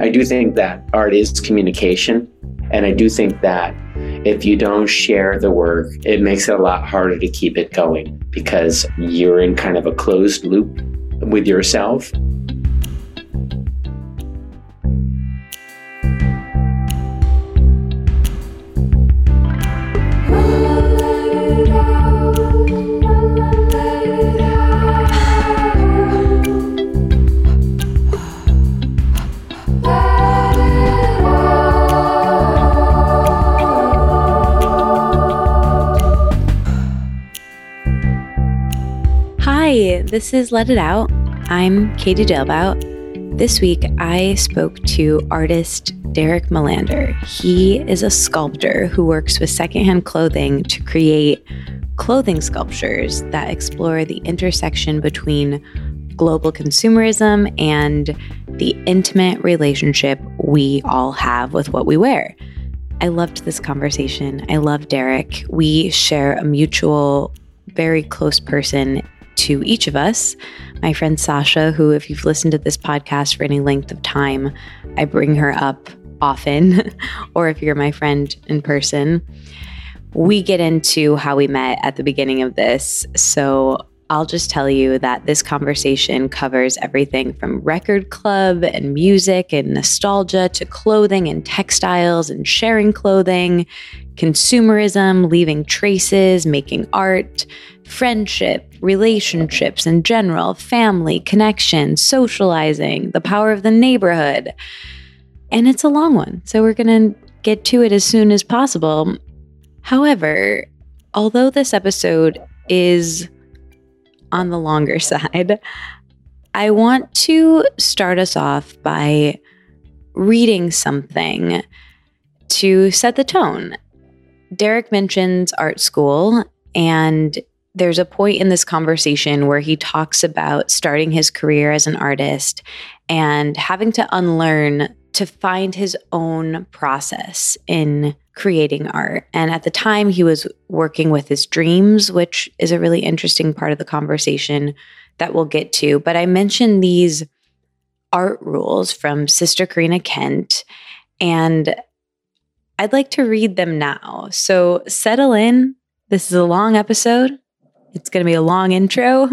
I do think that art is communication. And I do think that if you don't share the work, it makes it a lot harder to keep it going because you're in kind of a closed loop with yourself. This is Let It Out. I'm Katie Dalebout. This week, I spoke to artist Derek Melander. He is a sculptor who works with secondhand clothing to create clothing sculptures that explore the intersection between global consumerism and the intimate relationship we all have with what we wear. I loved this conversation. I love Derek. We share a mutual, very close person to each of us, my friend Sasha, who, if you've listened to this podcast for any length of time, I bring her up often, or if you're my friend in person. We get into how we met at the beginning of this. So I'll just tell you that this conversation covers everything from record club and music and nostalgia to clothing and textiles and sharing clothing, consumerism, leaving traces, making art, friendship, relationships in general, family, connection, socializing, the power of the neighborhood. And it's a long one, so we're going to get to it as soon as possible. However, although this episode is on the longer side, I want to start us off by reading something to set the tone. Derek mentions art school, and there's a point in this conversation where he talks about starting his career as an artist and having to unlearn to find his own process in creating art. And at the time, he was working with his dreams, which is a really interesting part of the conversation that we'll get to. But I mentioned these art rules from Sister Karina Kent, and I'd like to read them now. So settle in. This is a long episode. It's going to be a long intro.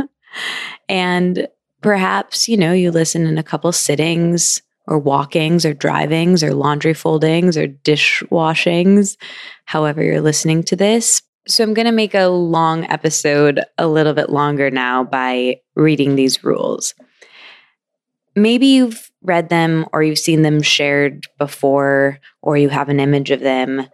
And perhaps, you know, you listen in a couple sittings or walkings or drivings or laundry foldings or dishwashings, however you're listening to this. So I'm going to make a long episode a little bit longer now by reading these rules. Maybe you've read them or you've seen them shared before, or you have an image of them.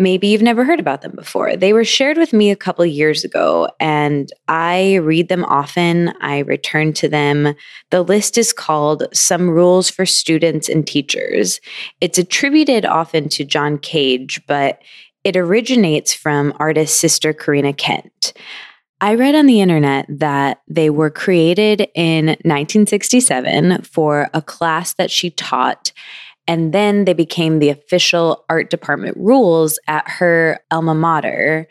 Maybe you've never heard about them before. They were shared with me a couple years ago, and I read them often. I return to them. The list is called Some Rules for Students and Teachers. It's attributed often to John Cage, but it originates from artist Sister Karina Kent. I read on the internet that they were created in 1967 for a class that she taught, and then they became the official art department rules at her alma mater,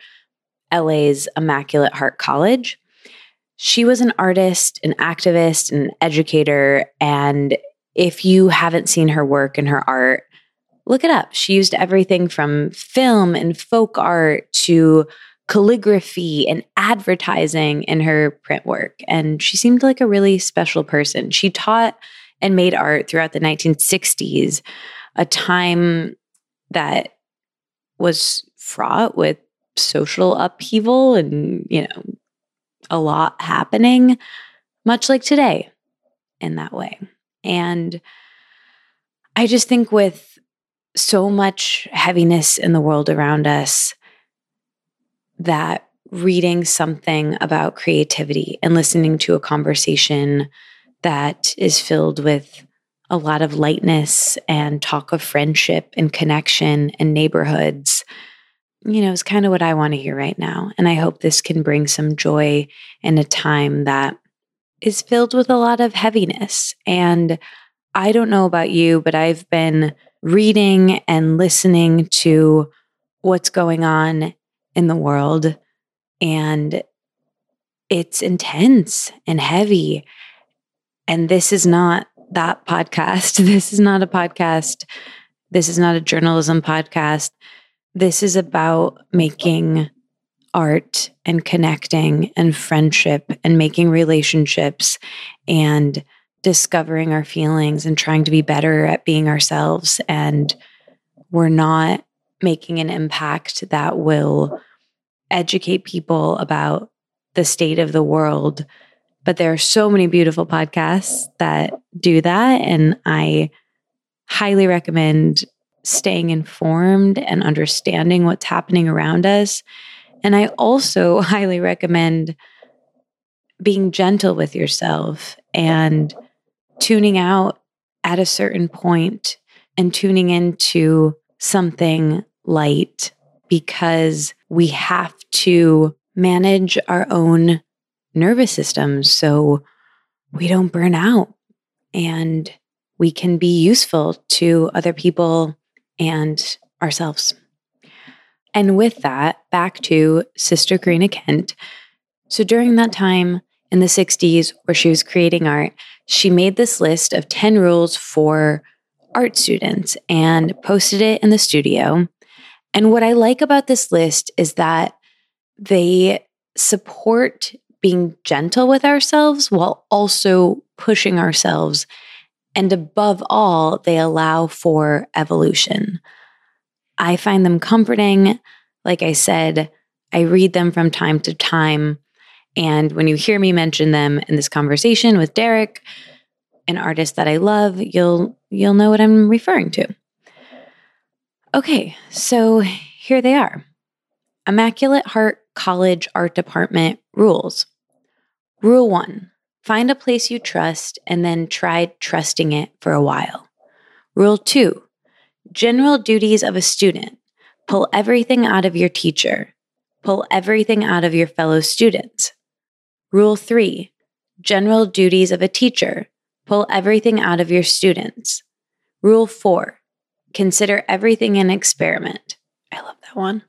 LA's Immaculate Heart College. She was an artist, an activist, an educator, and if you haven't seen her work and her art, look it up. She used everything from film and folk art to calligraphy and advertising in her print work, and she seemed like a really special person. She taught and made art throughout the 1960s, a time that was fraught with social upheaval and, you know, a lot happening, much like today in that way. And I just think with so much heaviness in the world around us, that reading something about creativity and listening to a conversation that is filled with a lot of lightness and talk of friendship and connection and neighborhoods, you know, is kind of what I want to hear right now. And I hope this can bring some joy in a time that is filled with a lot of heaviness. And I don't know about you, but I've been reading and listening to what's going on in the world, and it's intense and heavy. And this is not that podcast. This is not a podcast. This is not a journalism podcast. This is about making art and connecting and friendship and making relationships and discovering our feelings and trying to be better at being ourselves. And we're not making an impact that will educate people about the state of the world. But there are so many beautiful podcasts that do that. And I highly recommend staying informed and understanding what's happening around us. And I also highly recommend being gentle with yourself and tuning out at a certain point and tuning into something light, because we have to manage our own nervous systems so we don't burn out and we can be useful to other people and ourselves. And with that, back to Sister Karina Kent. So during that time in the 60s where she was creating art, she made this list of 10 rules for art students and posted it in the studio. And what I like about this list is that they support being gentle with ourselves while also pushing ourselves. And above all, they allow for evolution. I find them comforting. Like I said, I read them from time to time. And when you hear me mention them in this conversation with Derek, an artist that I love, you'll know what I'm referring to. Okay, so here they are. Immaculate Heart College Art Department rules. Rule 1, find a place you trust and then try trusting it for a while. Rule 2, general duties of a student. Pull everything out of your teacher. Pull everything out of your fellow students. Rule 3, general duties of a teacher. Pull everything out of your students. Rule 4, consider everything an experiment. I love that one.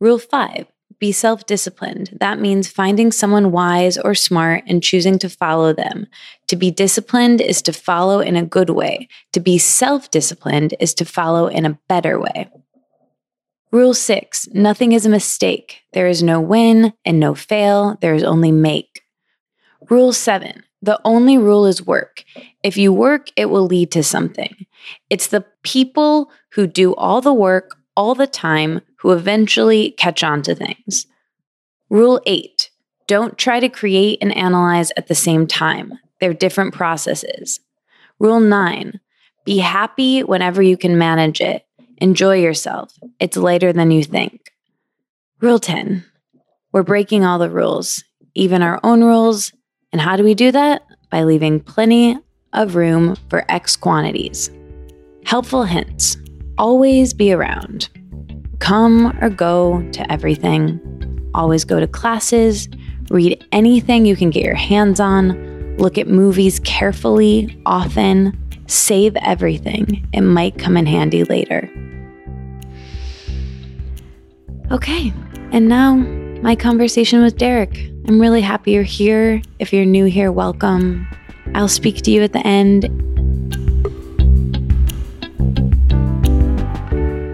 Rule 5, be self-disciplined. That means finding someone wise or smart and choosing to follow them. To be disciplined is to follow in a good way. To be self-disciplined is to follow in a better way. Rule 6, nothing is a mistake. There is no win and no fail. There is only make. Rule 7, the only rule is work. If you work, it will lead to something. It's the people who do all the work all the time who eventually catch on to things. Rule 8, don't try to create and analyze at the same time. They're different processes. Rule 9, be happy whenever you can manage it. Enjoy yourself. It's later than you think. Rule 10, we're breaking all the rules, even our own rules. And how do we do that? By leaving plenty of room for X quantities. Helpful hints, always be around. Come or go to everything. Always go to classes. Read anything you can get your hands on. Look at movies carefully, often. Save everything. It might come in handy later. Okay, and now my conversation with Derek. I'm really happy you're here. If you're new here, welcome. I'll speak to you at the end.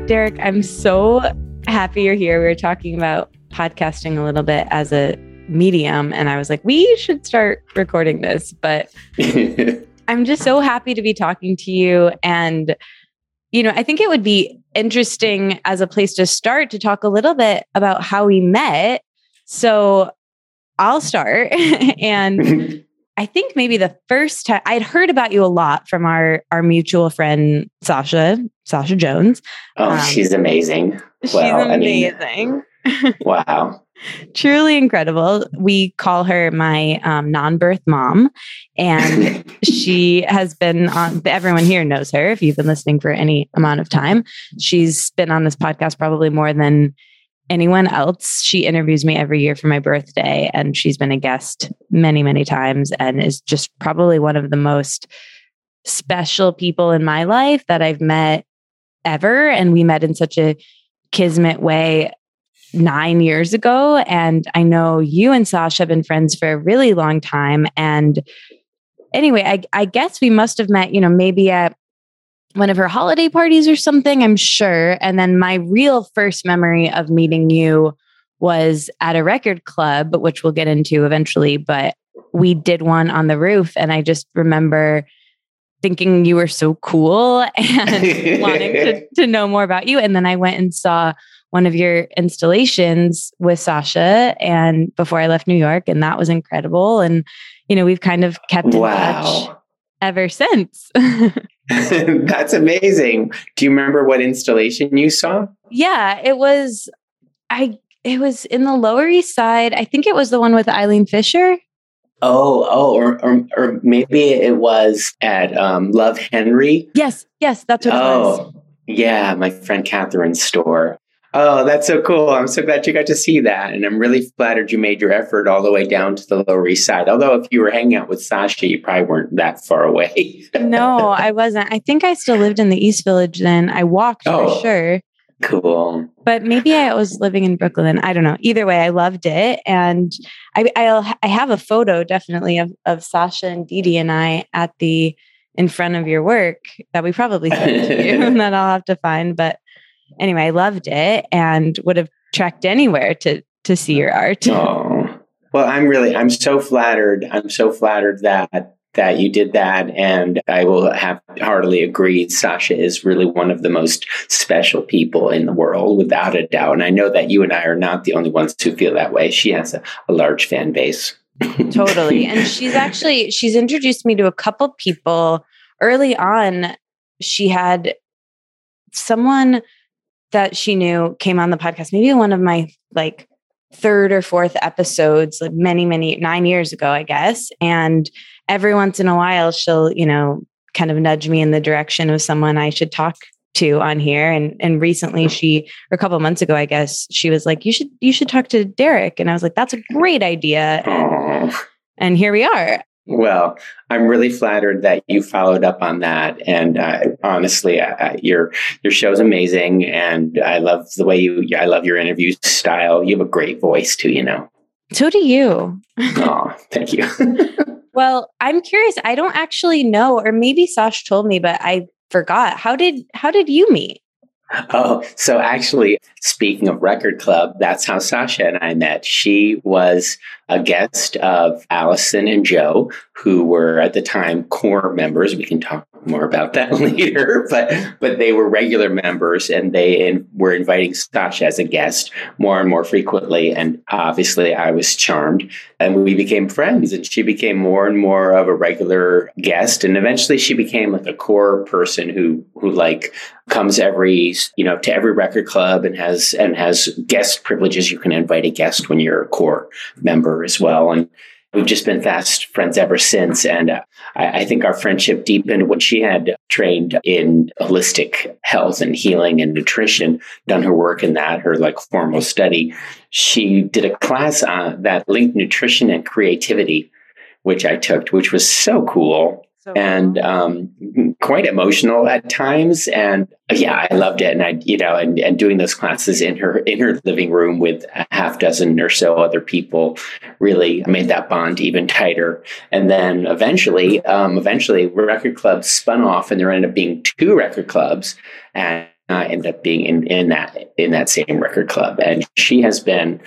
Derek, I'm so happy you're here. We were talking about podcasting a little bit as a medium, and I was like, we should start recording this, but I'm just so happy to be talking to you. And, you know, I think it would be interesting as a place to start to talk a little bit about how we met. So I'll start. And I think maybe the first time I'd heard about you a lot from our mutual friend, Sasha Jones. Oh, she's amazing. Well, she's amazing. I mean, wow. Truly incredible. We call her my non-birth mom, and she has been on, everyone here knows her. If you've been listening for any amount of time, she's been on this podcast probably more than anyone else. She interviews me every year for my birthday, and she's been a guest many, many times and is just probably one of the most special people in my life that I've met ever. And we met in such a kismet way 9 years ago. And I know you and Sasha have been friends for a really long time. And anyway, I guess we must have met, you know, maybe at one of her holiday parties or something, I'm sure. And then my real first memory of meeting you was at a record club, which we'll get into eventually, but we did one on the roof. And I just remember thinking you were so cool and wanting to know more about you. And then I went and saw one of your installations with Sasha and before I left New York, and that was incredible. And, you know, we've kind of kept in touch ever since. That's amazing. Do you remember what installation you saw? Yeah, it was in the Lower East Side. I think it was the one with Eileen Fisher. Or maybe it was at Love Henry. Yes, that's what it was. Yeah, my friend Catherine's store. Oh, that's so cool. I'm so glad you got to see that. And I'm really flattered you made your effort all the way down to the Lower East Side. Although if you were hanging out with Sasha, you probably weren't that far away. No, I wasn't. I think I still lived in the East Village then. I walked for sure. Cool. But maybe I was living in Brooklyn. I don't know. Either way, I loved it. And I have a photo definitely of Sasha and Didi and I at the in front of your work that we probably sent to you and that I'll have to find. But anyway, I loved it and would have trekked anywhere to see your art. Oh, well, I'm so flattered. I'm so flattered that you did that. And I will have heartily agree. Sasha is really one of the most special people in the world, without a doubt. And I know that you and I are not the only ones who feel that way. She has a large fan base. Totally. And she's introduced me to a couple people early on. She had someone that she knew came on the podcast, maybe one of my like third or fourth episodes, like many, 9 years ago, I guess. And every once in a while, she'll, you know, kind of nudge me in the direction of someone I should talk to on here. And recently a couple of months ago, I guess, she was like, you should talk to Derek. And I was like, that's a great idea. And here we are. Well, I'm really flattered that you followed up on that. And honestly, your show's amazing. And I love the way I love your interview style. You have a great voice too, you know. So do you. Oh, thank you. Well, I'm curious. I don't actually know, or maybe Sasha told me, but I forgot. How did you meet? Oh, so actually, speaking of Record Club, that's how Sasha and I met. She was a guest of Allison and Joe, who were at the time core members. We can talk more about that later, but they were regular members, and they were inviting Sasha as a guest more and more frequently. And obviously, I was charmed, and we became friends. And she became more and more of a regular guest, and eventually, she became like a core person who like comes to every record club and has guest privileges. You can invite a guest when you're a core member as well, and we've just been fast friends ever since. And I think our friendship deepened when she had trained in holistic health and healing and nutrition, done her work in that, her like formal study. She did a class on that linked nutrition and creativity, which I took, which was so cool. And quite emotional at times. And yeah, I loved it. And I doing those classes in her living room with a half dozen or so other people really made that bond even tighter. And then eventually record clubs spun off, and there ended up being two record clubs, and I ended up being in that same record club. And she has been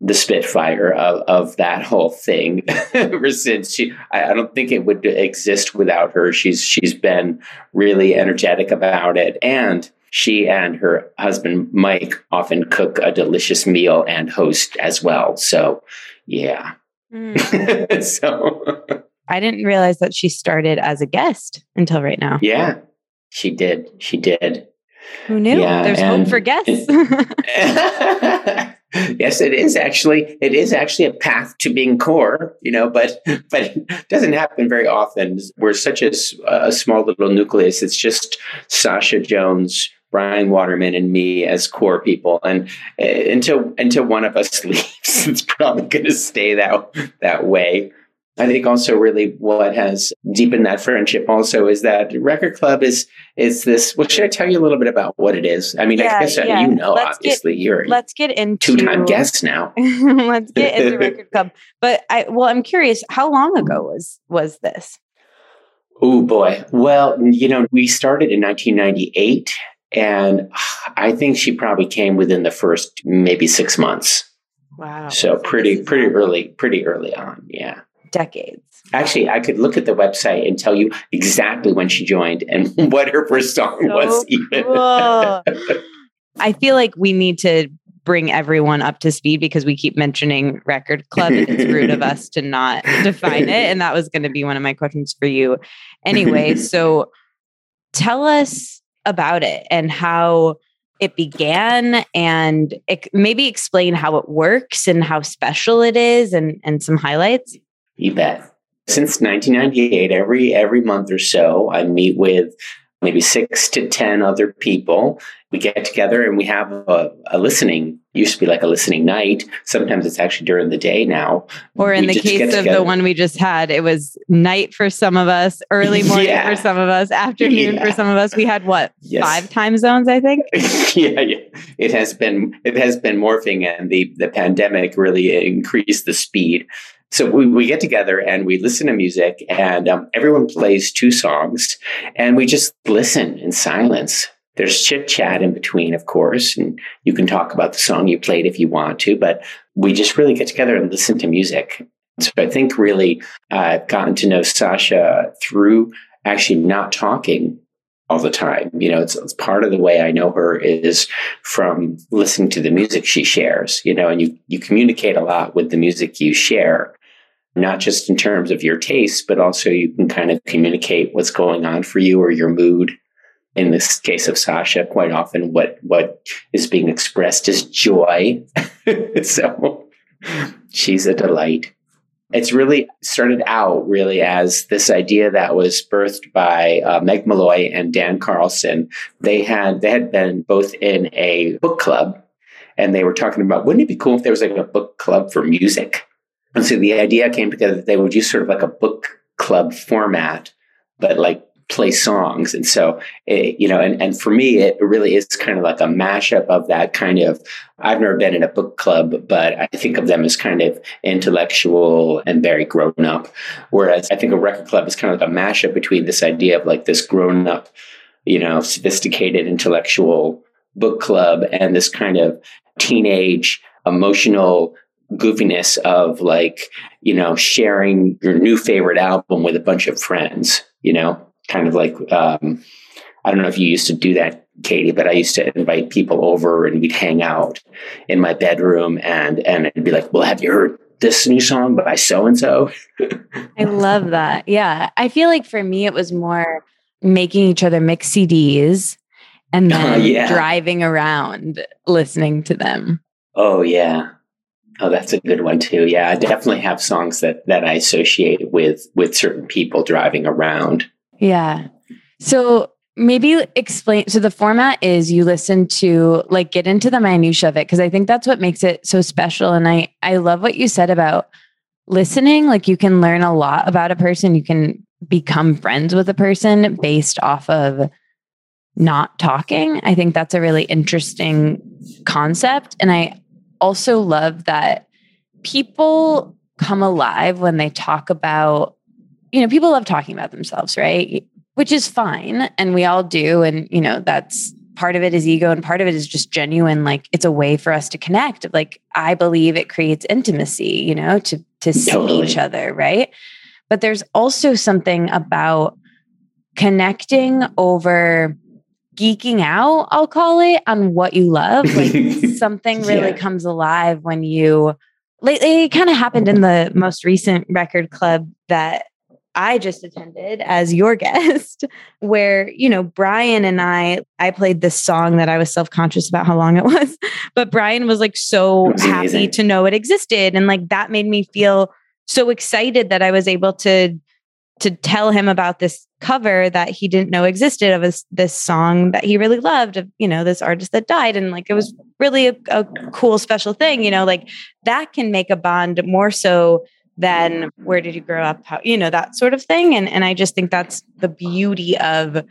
the spitfire of that whole thing ever since. I don't think it would exist without her. She's been really energetic about it. And she and her husband, Mike, often cook a delicious meal and host as well. So, yeah. Mm. So I didn't realize that she started as a guest until right now. Yeah, she did. Who knew? Yeah, there's hope for guests. Yes, it is actually. It is actually a path to being core, you know, but it doesn't happen very often. We're such a small little nucleus. It's just Sasha Jones, Brian Waterman, and me as core people. And until one of us leaves, it's probably going to stay that way. I think also really what has deepened that friendship also is that Record Club is this. Well, should I tell you a little bit about what it is? I mean, yeah, I guess yeah. You know, let's get into 2-time guest now. Let's get into Record Club. But I'm curious, how long ago was this? Oh, boy. Well, you know, we started in 1998, and I think she probably came within the first maybe 6 months. Wow. So pretty early on. Yeah. Decades. Actually, I could look at the website and tell you exactly when she joined and what her first song was. Cool. I feel like we need to bring everyone up to speed because we keep mentioning Record Club. And it's rude of us to not define it. And that was going to be one of my questions for you anyway. So tell us about it and how it began, and maybe explain how it works and how special it is, and some highlights. You bet. Since 1998, every month or so, I meet with maybe 6 to 10 other people. We get together and we have a listening, used to be like a listening night. Sometimes it's actually during the day now. Or in the case of the one we just had, it was night for some of us, early morning for some of us, afternoon for some of us. We had 5 time zones, I think. Yeah. It has been morphing, and the pandemic really increased the speed. So we get together and we listen to music, and everyone plays 2 songs, and we just listen in silence. There's chit chat in between, of course, and you can talk about the song you played if you want to, but we just really get together and listen to music. So I think really I've gotten to know Sasha through actually not talking all the time. You know, it's part of the way I know her is from listening to the music she shares, you know, and you communicate a lot with the music you share, not just in terms of your taste, but also you can kind of communicate what's going on for you or your mood. In this case of Sasha, quite often what is being expressed is joy. So she's a delight. It's really started out really as this idea that was birthed by Meg Malloy and Dan Carlson. They had been both in a book club, and they were talking about, wouldn't it be cool if there was like a book club for music? And so the idea came together that they would use sort of like a book club format, but like play songs. And so, and for me, it really is kind of like a mashup of that kind of, I've never been in a book club, but I think of them as kind of intellectual and very grown up. Whereas I think a record club is kind of like a mashup between this idea of like this grown up, you know, sophisticated intellectual book club and this kind of teenage emotional goofiness of like, you know, sharing your new favorite album with a bunch of friends, you know? Kind of like, I don't know if you used to do that, Katie, but I used to invite people over and we'd hang out in my bedroom and it'd be like, well, have you heard this new song by so-and-so? I love that. Yeah. I feel like for me, it was more making each other mix CDs and then driving around listening to them. Oh, yeah. Oh, that's a good one too. Yeah. I definitely have songs that I associate with certain people driving around. Yeah. So maybe explain. So the format is you listen to, like, get into the minutia of it, because I think that's what makes it so special. And I love what you said about listening. Like, you can learn a lot about a person. You can become friends with a person based off of not talking. I think that's a really interesting concept. And I also love that people come alive when they talk about, you know, people love talking about themselves, right? Which is fine. And we all do. And, you know, that's part of it is ego. And part of it is just genuine. Like, it's a way for us to connect. Like, I believe it creates intimacy, you know, to see each other. Right. But there's also something about connecting over geeking out, I'll call it, on what you love. Like, something really comes alive when you, lately, it kind of happened in the most recent record club that I just attended as your guest, where, you know, Brian and I played this song that I was self-conscious about how long it was, but Brian was like so happy to know it existed. And like, that made me feel so excited that I was able to tell him about this cover that he didn't know existed of this song that he really loved, of, you know, this artist that died. And like, it was really a cool, special thing, you know, like that can make a bond more so than where did you grow up, how, you know, that sort of thing. And I just think that's the beauty of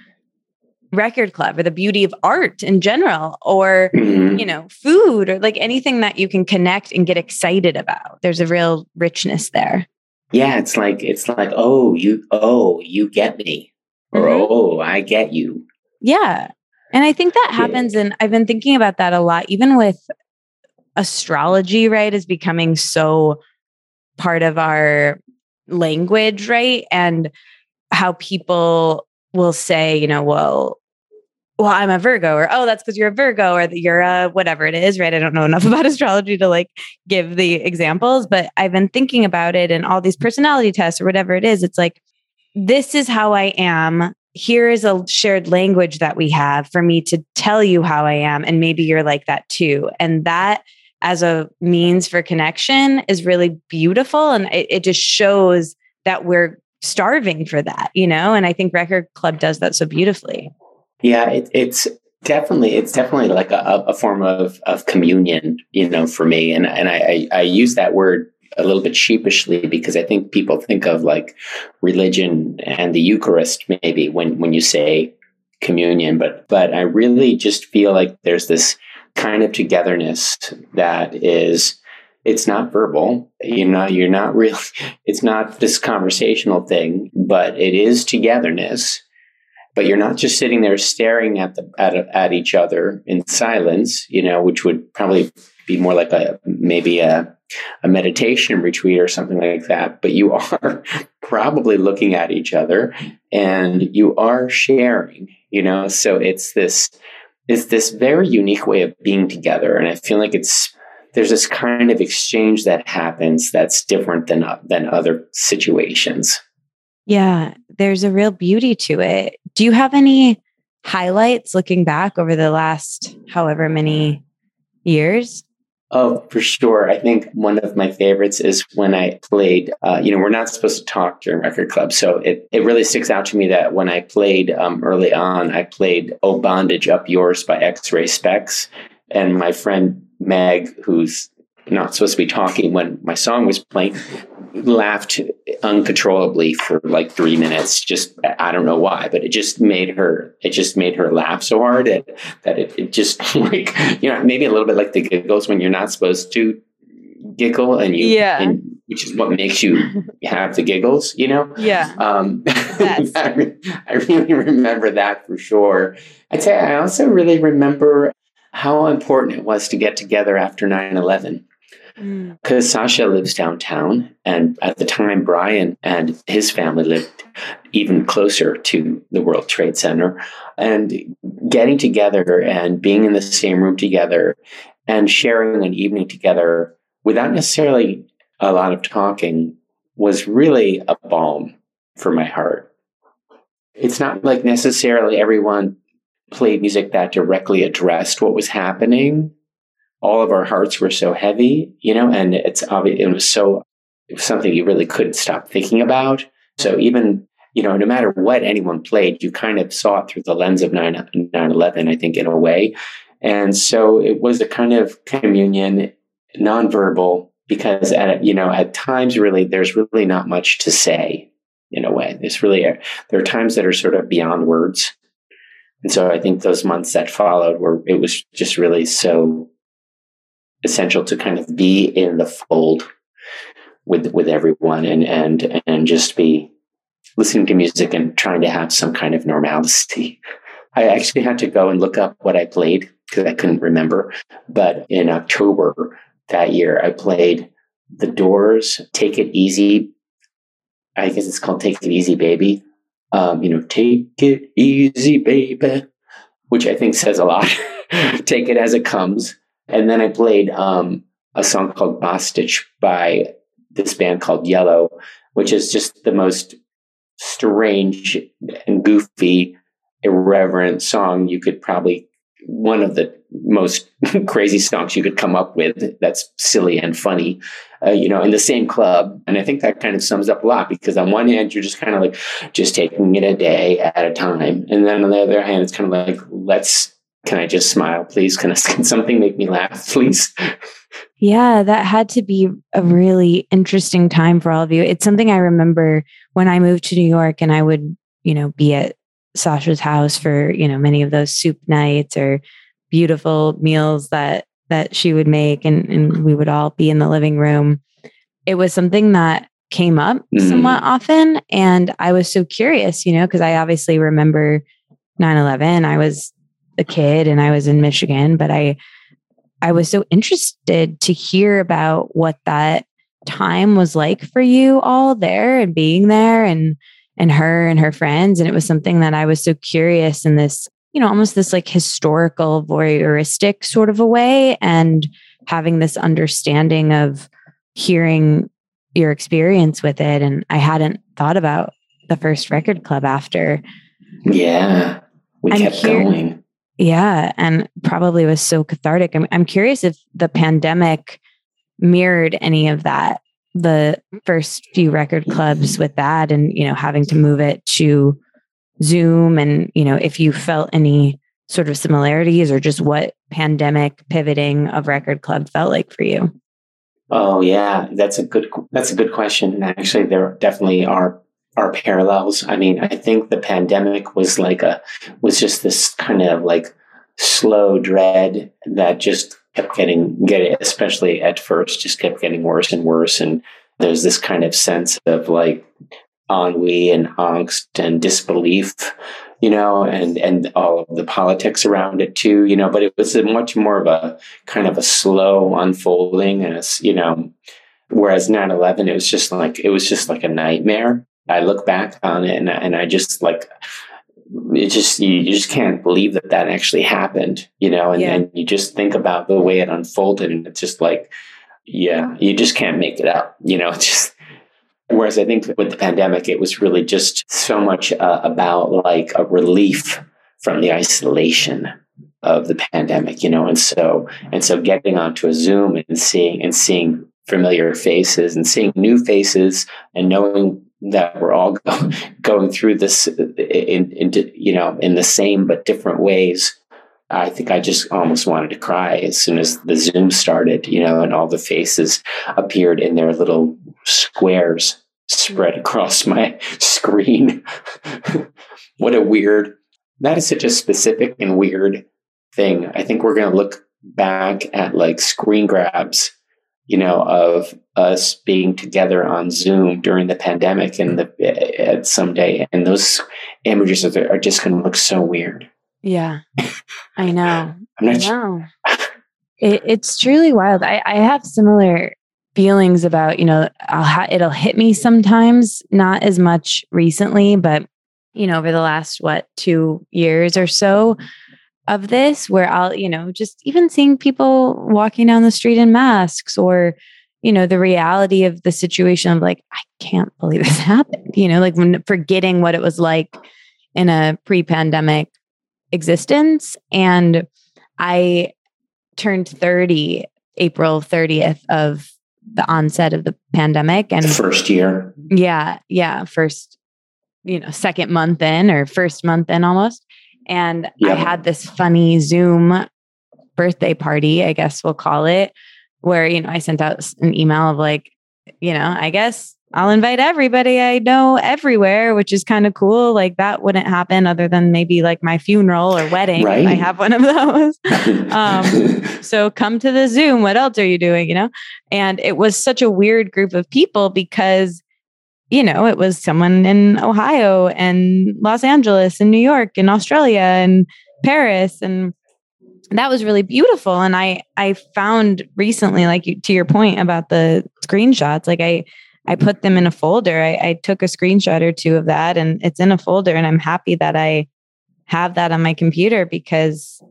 record club, or the beauty of art in general, or, you know, food, or like anything that you can connect and get excited about. There's a real richness there. yeah, it's like, oh, you get me, or oh, I get you. Yeah. And I think that happens. And I've been thinking about that a lot, even with astrology, right, is becoming so part of our language, right? And how people will say, you know, well, I'm a Virgo, or, oh, that's because you're a Virgo, or that you're a whatever it is, right? I don't know enough about astrology to like give the examples, but I've been thinking about it and all these personality tests or whatever it is. It's like, this is how I am. Here is a shared language that we have for me to tell you how I am. And maybe you're like that too. And that as a means for connection is really beautiful. And it just shows that we're starving for that, you know? And I think Record Club does that so beautifully. Yeah, it's definitely like a form of communion, you know, for me. And I use that word a little bit sheepishly because I think people think of like religion and the Eucharist maybe when you say communion, but I really just feel like there's this kind of togetherness that is, it's not verbal, you know, you're not really, it's not this conversational thing, but it is togetherness. But you're not just sitting there staring at each other in silence, you know, which would probably be more like a meditation retreat or something like that. But you are probably looking at each other and you are sharing, you know. So it's this very unique way of being together, and I feel like there's this kind of exchange that happens that's different than other situations. Yeah, there's a real beauty to it. Do you have any highlights looking back over the last however many years? Oh, for sure. I think one of my favorites is when I played, you know, we're not supposed to talk during Record Club. So it really sticks out to me that when I played early on, I played Oh Bondage Up Yours by X-Ray Specs. And my friend Meg, who's not supposed to be talking when my song was playing, laughed uncontrollably for like 3 minutes. Just, I don't know why, but it just made her laugh so hard that it just like, you know, maybe a little bit like the giggles when you're not supposed to giggle and you, and which is what makes you have the giggles, you know? Yeah. I really remember that for sure. I'd say I also really remember how important it was to get together after 9/11. Because Sasha lives downtown, and at the time, Brian and his family lived even closer to the World Trade Center. And getting together and being in the same room together and sharing an evening together without necessarily a lot of talking was really a balm for my heart. It's not like necessarily everyone played music that directly addressed what was happening. All of our hearts were so heavy, you know, and it's obvious, it was something you really couldn't stop thinking about. So even, you know, no matter what anyone played, you kind of saw it through the lens of 9/11, I think, in a way. And so it was a kind of communion, nonverbal, because, at times, really, there's really not much to say in a way. There are times that are sort of beyond words. And so I think those months that followed it was just really so essential to kind of be in the fold with everyone and just be listening to music and trying to have some kind of normalcy. I actually had to go and look up what I played because I couldn't remember. But in October that year, I played The Doors, Take It Easy. I guess it's called Take It Easy, Baby. You know, take it easy, baby, which I think says a lot. Take it as it comes. And then I played a song called Bostitch by this band called Yellow, which is just the most strange and goofy, irreverent song you could probably, one of the most crazy songs you could come up with that's silly and funny, you know, in the same club. And I think that kind of sums up a lot, because on one hand, you're just kind of like, just taking it a day at a time. And then on the other hand, it's kind of like, can I just smile, please? Can something make me laugh, please? Yeah, that had to be a really interesting time for all of you. It's something I remember when I moved to New York, and I would, you know, be at Sasha's house for, you know, many of those soup nights or beautiful meals that she would make, and we would all be in the living room. It was something that came up somewhat often. And I was so curious, you know, because I obviously remember 9/11. I was a kid and I was in Michigan, but I was so interested to hear about what that time was like for you all there and being there and her friends. And it was something that I was so curious in this, you know, almost this like historical voyeuristic sort of a way, and having this understanding of hearing your experience with it. And I hadn't thought about the first record club after. Yeah. We kept going. Yeah. And probably was so cathartic. I'm curious if the pandemic mirrored any of that, the first few record clubs with that, and, you know, having to move it to Zoom, and, you know, if you felt any sort of similarities, or just what pandemic pivoting of record club felt like for you. Oh yeah, that's a good question. And actually there definitely are parallels. I mean, I think the pandemic was just this kind of like slow dread that just kept getting, especially at first, just kept getting worse and worse. And there's this kind of sense of like ennui and angst and disbelief, you know, and all of the politics around it too, you know. But it was much more of a kind of a slow unfolding, and you know, whereas 9/11, it was just like a nightmare. I look back on it and I just like, it just, you just can't believe that actually happened, you know, and then you just think about the way it unfolded, and it's just like, yeah, you just can't make it up, you know, just. Whereas I think with the pandemic, it was really just so much about like a relief from the isolation of the pandemic, you know, and so getting onto a Zoom and seeing familiar faces and seeing new faces, and knowing that we're all going through this in the same but different ways. I think I just almost wanted to cry as soon as the Zoom started, you know, and all the faces appeared in their little squares spread across my screen. What a weird, that is such a specific and weird thing. I think we're going to look back at like screen grabs, you know, of us being together on Zoom during the pandemic and someday. And those images are just going to look so weird. Yeah, I know. It's truly wild. I have similar feelings about, you know, it'll hit me sometimes, not as much recently, but, you know, over the last, 2 years or so of this, where I'll, you know, just even seeing people walking down the street in masks, or, you know, the reality of the situation of like, I can't believe this happened, you know, like when forgetting what it was like in a pre-pandemic existence. And I turned 30, April 30th of the onset of the pandemic, and the first year. Yeah. First, you know, second month in, or first month in almost. And I had this funny Zoom birthday party, I guess we'll call it, where, you know, I sent out an email of like, you know, I guess I'll invite everybody I know everywhere, which is kind of cool. Like that wouldn't happen other than maybe like my funeral or wedding. Right. If I have one of those. So come to the Zoom. What else are you doing? You know? And it was such a weird group of people because, you know, it was someone in Ohio and Los Angeles and New York and Australia and Paris. And that was really beautiful. And I found recently, like to your point about the screenshots, like I put them in a folder. I took a screenshot or two of that, and it's in a folder, and I'm happy that I have that on my computer because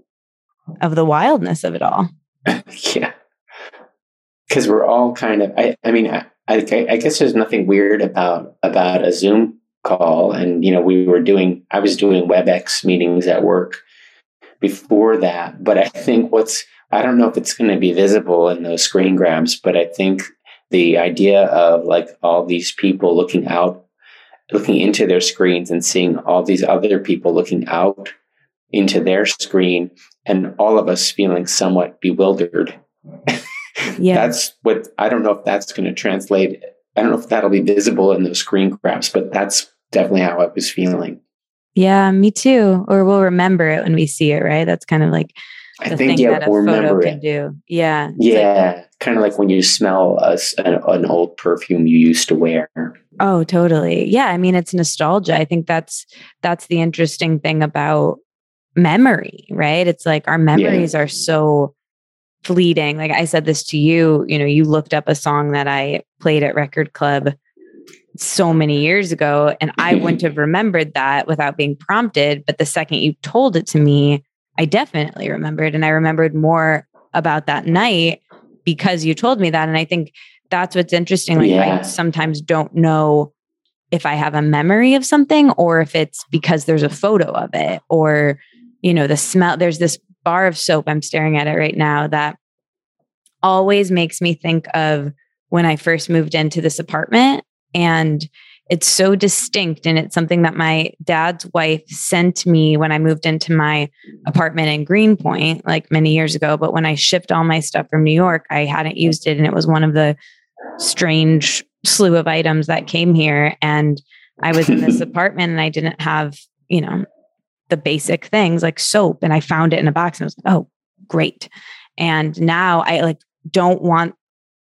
of the wildness of it all. Yeah. Cause we're all kind of, I guess there's nothing weird about a Zoom call. And, you know, I was doing WebEx meetings at work before that, but I think I don't know if it's going to be visible in those screen grabs, but I think the idea of like all these people looking into their screens and seeing all these other people looking out into their screen, and all of us feeling somewhat bewildered. Yeah. I don't know if that's going to translate. I don't know if that'll be visible in those screen grabs, but that's definitely how I was feeling. Yeah, me too. Or we'll remember it when we see it, right? That's kind of like, I think, yeah, we'll remember it. Yeah. Yeah. kind of like when you smell an old perfume you used to wear. Oh, totally. Yeah. I mean, it's nostalgia. I think that's the interesting thing about memory, right? It's like our memories are so fleeting. Like I said this to you, you know, you looked up a song that I played at Record Club so many years ago, and I wouldn't have remembered that without being prompted. But the second you told it to me, I definitely remembered. And I remembered more about that night because you told me that. And I think that's what's interesting. Like I sometimes don't know if I have a memory of something or if it's because there's a photo of it or, you know, the smell. There's this bar of soap, I'm staring at it right now, that always makes me think of when I first moved into this apartment. And it's so distinct. And it's something that my dad's wife sent me when I moved into my apartment in Greenpoint, like many years ago. But when I shipped all my stuff from New York, I hadn't used it. And it was one of the strange slew of items that came here. And I was in this apartment and I didn't have, you know, the basic things like soap. And I found it in a box and I was like, oh, great. And now I like don't want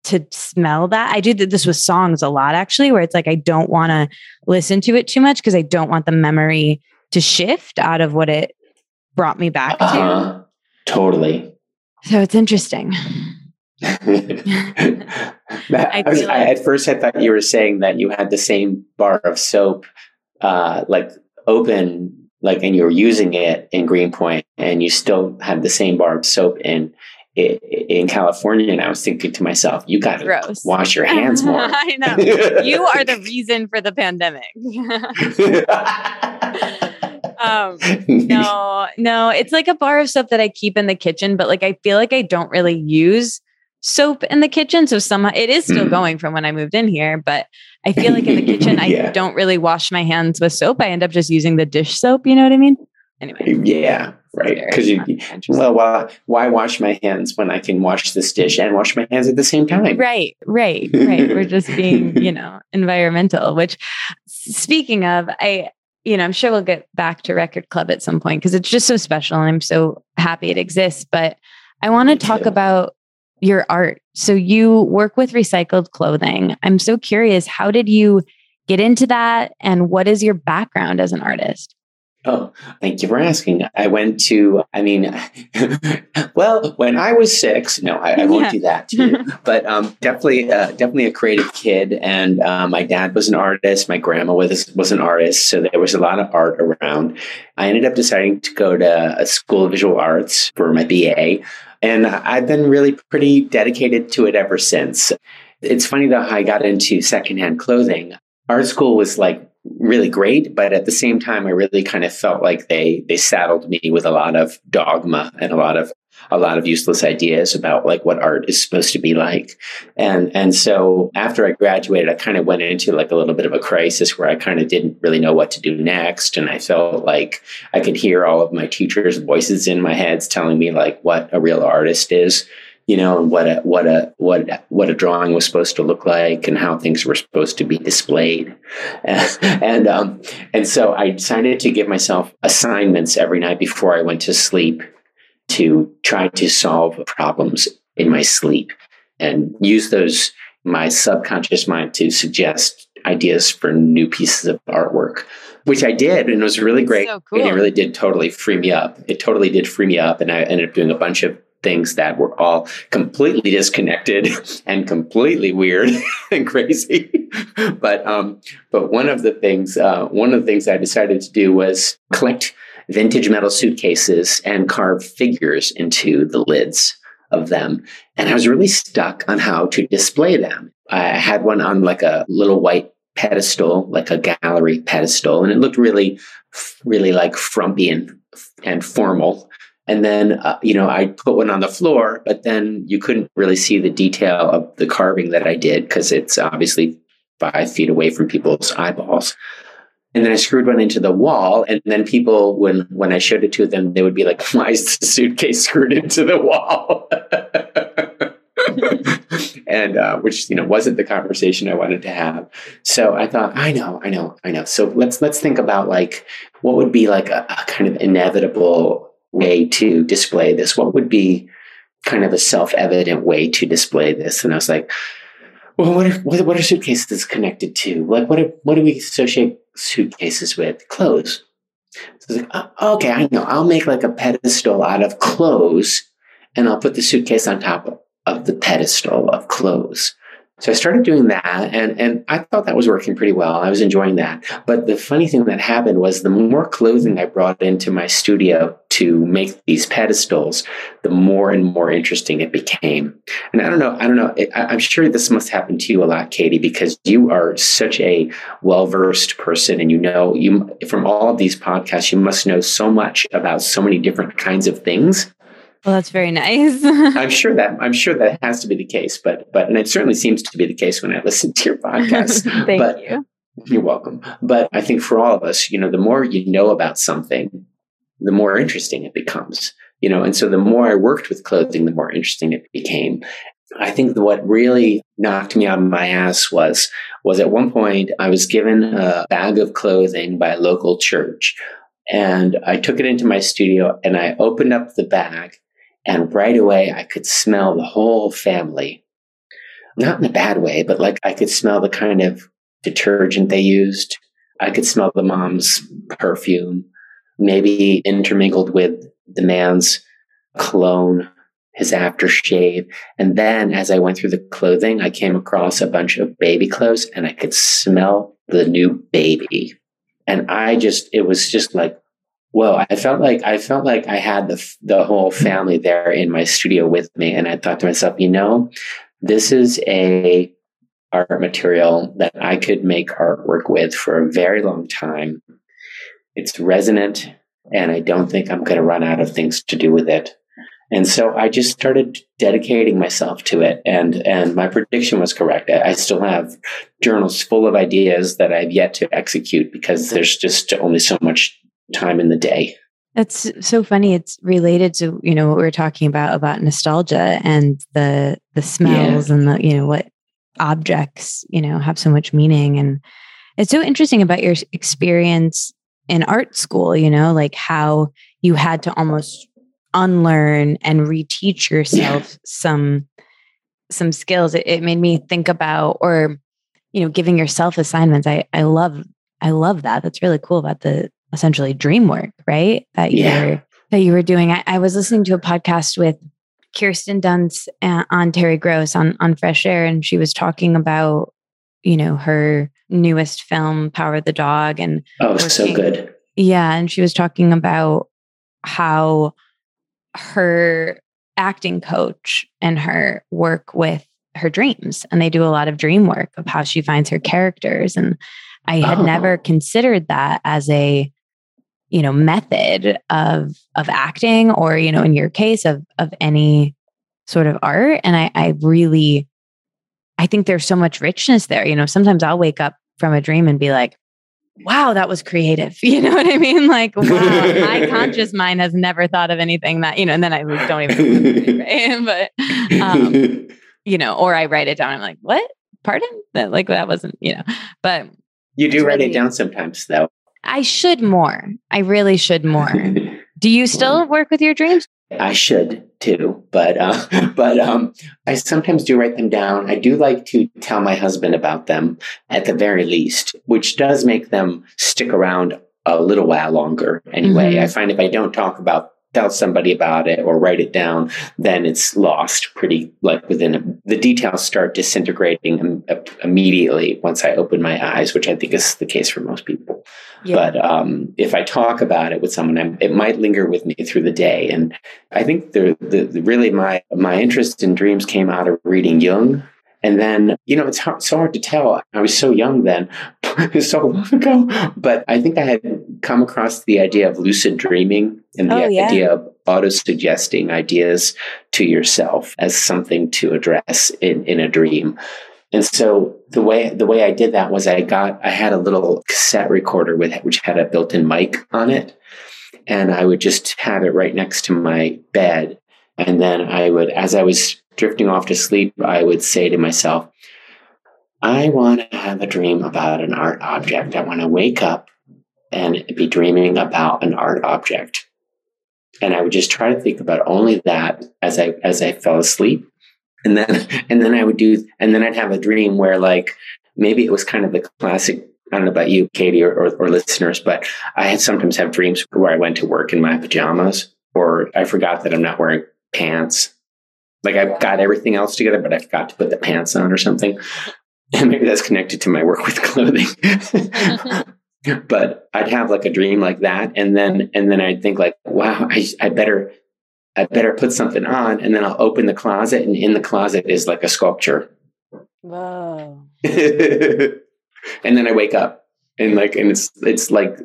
to smell that. I do this with songs a lot, actually, where it's like, I don't want to listen to it too much because I don't want the memory to shift out of what it brought me back to. Totally. So it's interesting. At first, I thought you were saying that you had the same bar of soap, like open, like, and you were using it in Greenpoint and you still had the same bar of soap in California. And I was thinking to myself, you got to wash your hands more. I know. You are the reason for the pandemic. No, it's like a bar of soap that I keep in the kitchen, but like, I feel like I don't really use soap in the kitchen. So somehow it is still going from when I moved in here, but I feel like in the kitchen, I don't really wash my hands with soap. I end up just using the dish soap. You know what I mean? Anyway. Yeah. Right. Because why wash my hands when I can wash this dish and wash my hands at the same time? Right. We're just being, you know, environmental, which speaking of, I'm sure we'll get back to Record Club at some point because it's just so special and I'm so happy it exists. But I want to talk about your art. So you work with recycled clothing. I'm so curious, how did you get into that? And what is your background as an artist? Oh, thank you for asking. When I was six, I won't do that to you, but definitely a creative kid. And my dad was an artist. My grandma was an artist. So there was a lot of art around. I ended up deciding to go to a school of visual arts for my BA. And I've been really pretty dedicated to it ever since. It's funny though, how I got into secondhand clothing. Art school was like really great, but at the same time, I really kind of felt like they saddled me with a lot of dogma and a lot of useless ideas about like what art is supposed to be like. And so after I graduated, I kind of went into like a little bit of a crisis where I kind of didn't really know what to do next. And I felt like I could hear all of my teachers' voices in my heads telling me like what a real artist is, you know, and what a drawing was supposed to look like and how things were supposed to be displayed. And so I decided to give myself assignments every night before I went to sleep to try to solve problems in my sleep and use those, my subconscious mind, to suggest ideas for new pieces of artwork, which I did. And it was really great. So cool. And it really did totally free me up. It totally did free me up. And I ended up doing a bunch of things that were all completely disconnected and completely weird and crazy. But one of the things I decided to do was collect vintage metal suitcases and carve figures into the lids of them. And I was really stuck on how to display them. I had one on like a little white pedestal, like a gallery pedestal, and it looked really, really like frumpy and formal. And then, I put one on the floor, but then you couldn't really see the detail of the carving that I did because it's obviously 5 feet away from people's eyeballs. And then I screwed one into the wall. And then people, when I showed it to them, they would be like, why is the suitcase screwed into the wall? And which, wasn't the conversation I wanted to have. So I thought, I know. So let's think about like, what would be like a kind of inevitable way to display this? What would be kind of a self-evident way to display this. And I was like, well, what are suitcases connected to? Like, what do we associate suitcases with? Clothes. So I was like, oh, okay, I know. I'll make like a pedestal out of clothes, and I'll put the suitcase on top of the pedestal of clothes. So I started doing that, and I thought that was working pretty well. I was enjoying that. But the funny thing that happened was the more clothing I brought into my studio to make these pedestals, the more and more interesting it became. And I don't know. I'm sure this must happen to you a lot, Katie, because you are such a well-versed person, and you from all of these podcasts, you must know so much about so many different kinds of things. Well, that's very nice. I'm sure that has to be the case, but and it certainly seems to be the case when I listen to your podcast. Thank you. You're welcome. But I think for all of us, the more you know about something, the more interesting it becomes. And so the more I worked with clothing, the more interesting it became. I think what really knocked me out of my ass was at one point I was given a bag of clothing by a local church, and I took it into my studio and I opened up the bag. And right away, I could smell the whole family, not in a bad way, but like I could smell the kind of detergent they used. I could smell the mom's perfume, maybe intermingled with the man's cologne, his aftershave. And then as I went through the clothing, I came across a bunch of baby clothes, and I could smell the new baby. And it was just like, whoa, I felt like I had the whole family there in my studio with me. And I thought to myself, this is a art material that I could make artwork with for a very long time. It's resonant, and I don't think I'm going to run out of things to do with it. And so I just started dedicating myself to it. And my prediction was correct. I still have journals full of ideas that I've yet to execute because there's just only so much time in the day. That's so funny. It's related to, what we were talking about nostalgia and the smells and the, what objects, have so much meaning. And it's so interesting about your experience in art school, like how you had to almost unlearn and reteach yourself some skills. It made me think about, or, giving yourself assignments. I love that. That's really cool about the, essentially dream work, right? That you were doing. I was listening to a podcast with Kirsten Dunst on Terry Gross on Fresh Air. And she was talking about, her newest film, Power of the Dog. And oh, so good. Yeah. And she was talking about how her acting coach and her work with her dreams. And they do a lot of dream work of how she finds her characters. And I had never considered that as a, method of acting or, in your case of any sort of art. And I think there's so much richness there. Sometimes I'll wake up from a dream and be like, wow, that was creative. You know what I mean? Like, wow, my conscious mind has never thought of anything that, and then I don't even, right? But, or I write it down. I'm like, what? Pardon? That wasn't, but. You do write it down sometimes though. I should more. I really should more. Do you still work with your dreams? I should too, but I sometimes do write them down. I do like to tell my husband about them at the very least, which does make them stick around a little while longer. Anyway, I find if I don't tell somebody about it or write it down, then it's lost the details start disintegrating immediately once I open my eyes, which I think is the case for most people. Yeah. But if I talk about it with someone, it might linger with me through the day. And I think really my interest in dreams came out of reading Jung. And then, it's so hard to tell. I was so young then, so long ago. But I think I had come across the idea of lucid dreaming and the idea of auto-suggesting ideas to yourself as something to address in a dream. And so the way I did that was I had a little cassette recorder which had a built-in mic on it. And I would just have it right next to my bed. And then I would, as I was drifting off to sleep, I would say to myself, I want to have a dream about an art object. I want to wake up and be dreaming about an art object. And I would just try to think about only that as I fell asleep. And then I would do, and then I'd have a dream where, like, maybe it was kind of the classic, I don't know about you, Katie, or listeners, but I had sometimes have dreams where I went to work in my pajamas, or I forgot that I'm not wearing pants. Like, I've got everything else together, but I forgot to put the pants on or something. And maybe that's connected to my work with clothing. But I'd have like a dream like that. And then I'd think like, wow, I better put something on. And then I'll open the closet, and in the closet is like a sculpture. Wow. And then I wake up and it's like,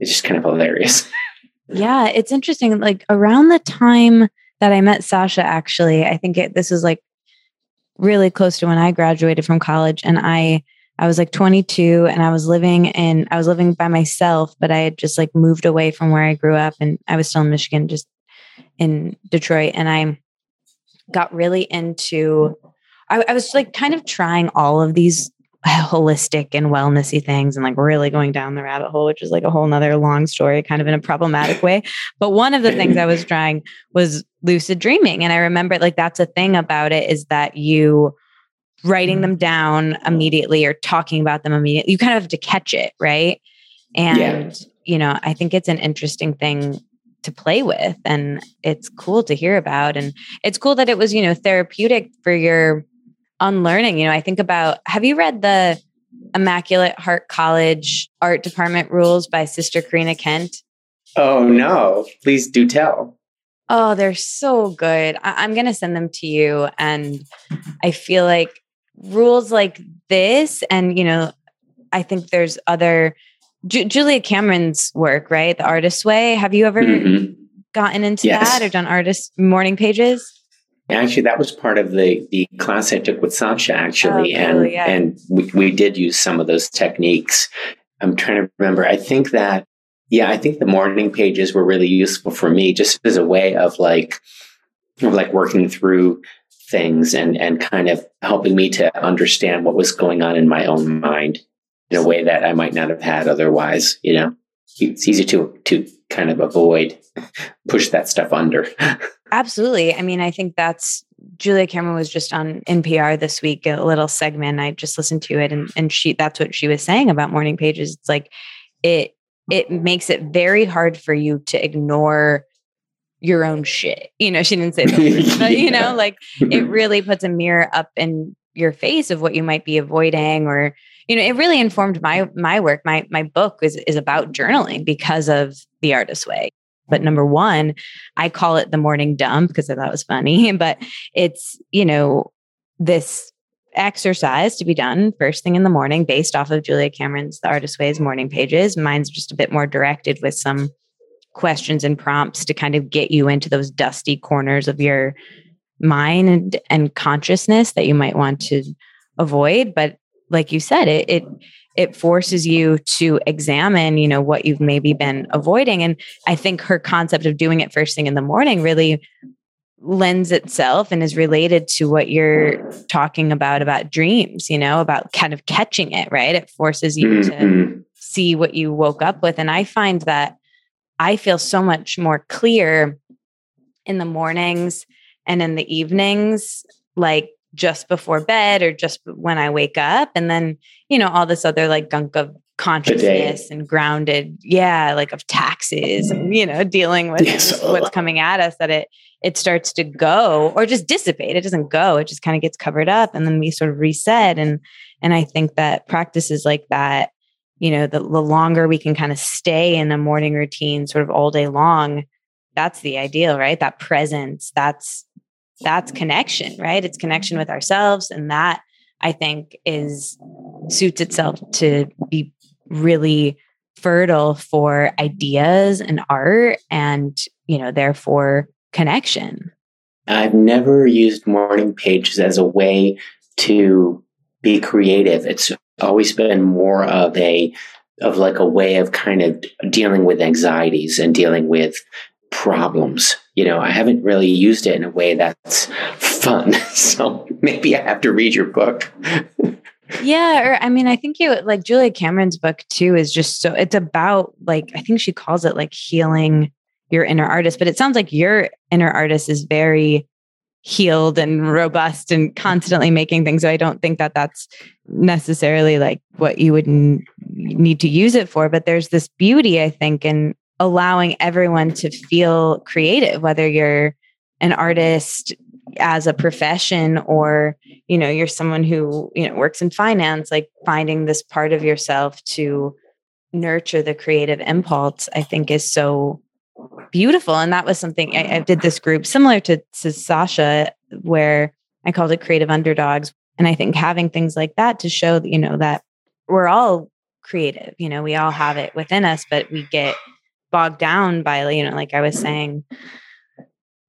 it's just kind of hilarious. Yeah. It's interesting. Like, around the time that I met Sasha, actually, I think this is like really close to when I graduated from college, and I was like 22, and I was living by myself, but I had just like moved away from where I grew up, and I was still in Michigan, just in Detroit. And I got really into, I was like kind of trying all of these holistic and wellnessy things, and like really going down the rabbit hole, which is like a whole nother long story, kind of in a problematic way. But one of the things I was trying was lucid dreaming. And I remember, like, that's a thing about it, is that you writing them down immediately or talking about them immediately, you kind of have to catch it. Right. And, you know, I think it's an interesting thing to play with, and it's cool to hear about. And it's cool that it was, you know, therapeutic for your unlearning. You know, I think about, have you read the Immaculate Heart College Art Department Rules by Sister Karina Kent? Oh no, please do tell. Oh, they're so good. I'm going to send them to you. And I feel like rules like this, and, you know, I think there's other, Julia Cameron's work, right? The Artist's Way. Have you ever gotten into that, or done artist morning pages? Actually, that was part of the class I took with Sasha, actually. Oh, cool, and we did use some of those techniques. I'm trying to remember. I think the morning pages were really useful for me, just as a way of working through things and kind of helping me to understand what was going on in my own mind in a way that I might not have had otherwise. You know, it's easy to kind of avoid, push that stuff under. Absolutely. I mean, I think that's, Julia Cameron was just on NPR this week, a little segment. I just listened to it, and that's what she was saying about morning pages. It's like, it makes it very hard for you to ignore your own shit. You know, she didn't say that, but you know, like, it really puts a mirror up in your face of what you might be avoiding, or, you know, it really informed my work. My book is about journaling because of The Artist's Way. But number one, I call it the morning dump because I thought it was funny, but it's, you know, this exercise to be done first thing in the morning based off of Julia Cameron's The Artist's Way's morning pages. Mine's just a bit more directed with some questions and prompts to kind of get you into those dusty corners of your mind and consciousness that you might want to avoid. But like you said, it forces you to examine, you know, what you've maybe been avoiding. And I think her concept of doing it first thing in the morning really lends itself and is related to what you're talking about dreams, you know, about kind of catching it, right? It forces you to see what you woke up with. And I find that I feel so much more clear in the mornings and in the evenings, like just before bed or just when I wake up. And then, you know, all this other like gunk of consciousness and grounded, like of taxes and, you know, dealing with what's coming at us, that it starts to go or just dissipate. It doesn't go. It just kind of gets covered up, and then we sort of reset. And I think that practices like that, you know, the longer we can kind of stay in a morning routine sort of all day long, that's the ideal, right? That presence, that's connection, right? It's connection with ourselves. And that, I think, suits itself to be really fertile for ideas and art and, you know, therefore connection. I've never used morning pages as a way to be creative. It's always been more of a way of kind of dealing with anxieties and dealing with problems. You know, I haven't really used it in a way that's fun. So maybe I have to read your book. Yeah. Or, I mean, I think you like Julia Cameron's book too, is just so, it's about like, I think she calls it like healing your inner artist, but it sounds like your inner artist is very healed and robust and constantly making things. So I don't think that that's necessarily like what you would need to use it for, but there's this beauty, I think, in allowing everyone to feel creative, whether you're an artist as a profession or, you know, you're someone who, you know, works in finance, like finding this part of yourself to nurture the creative impulse, I think is so beautiful. And that was something I did this group similar to Sasha, where I called it Creative Underdogs. And I think having things like that to show, you know, that we're all creative, you know, we all have it within us, but we get bogged down by, you know, like I was saying,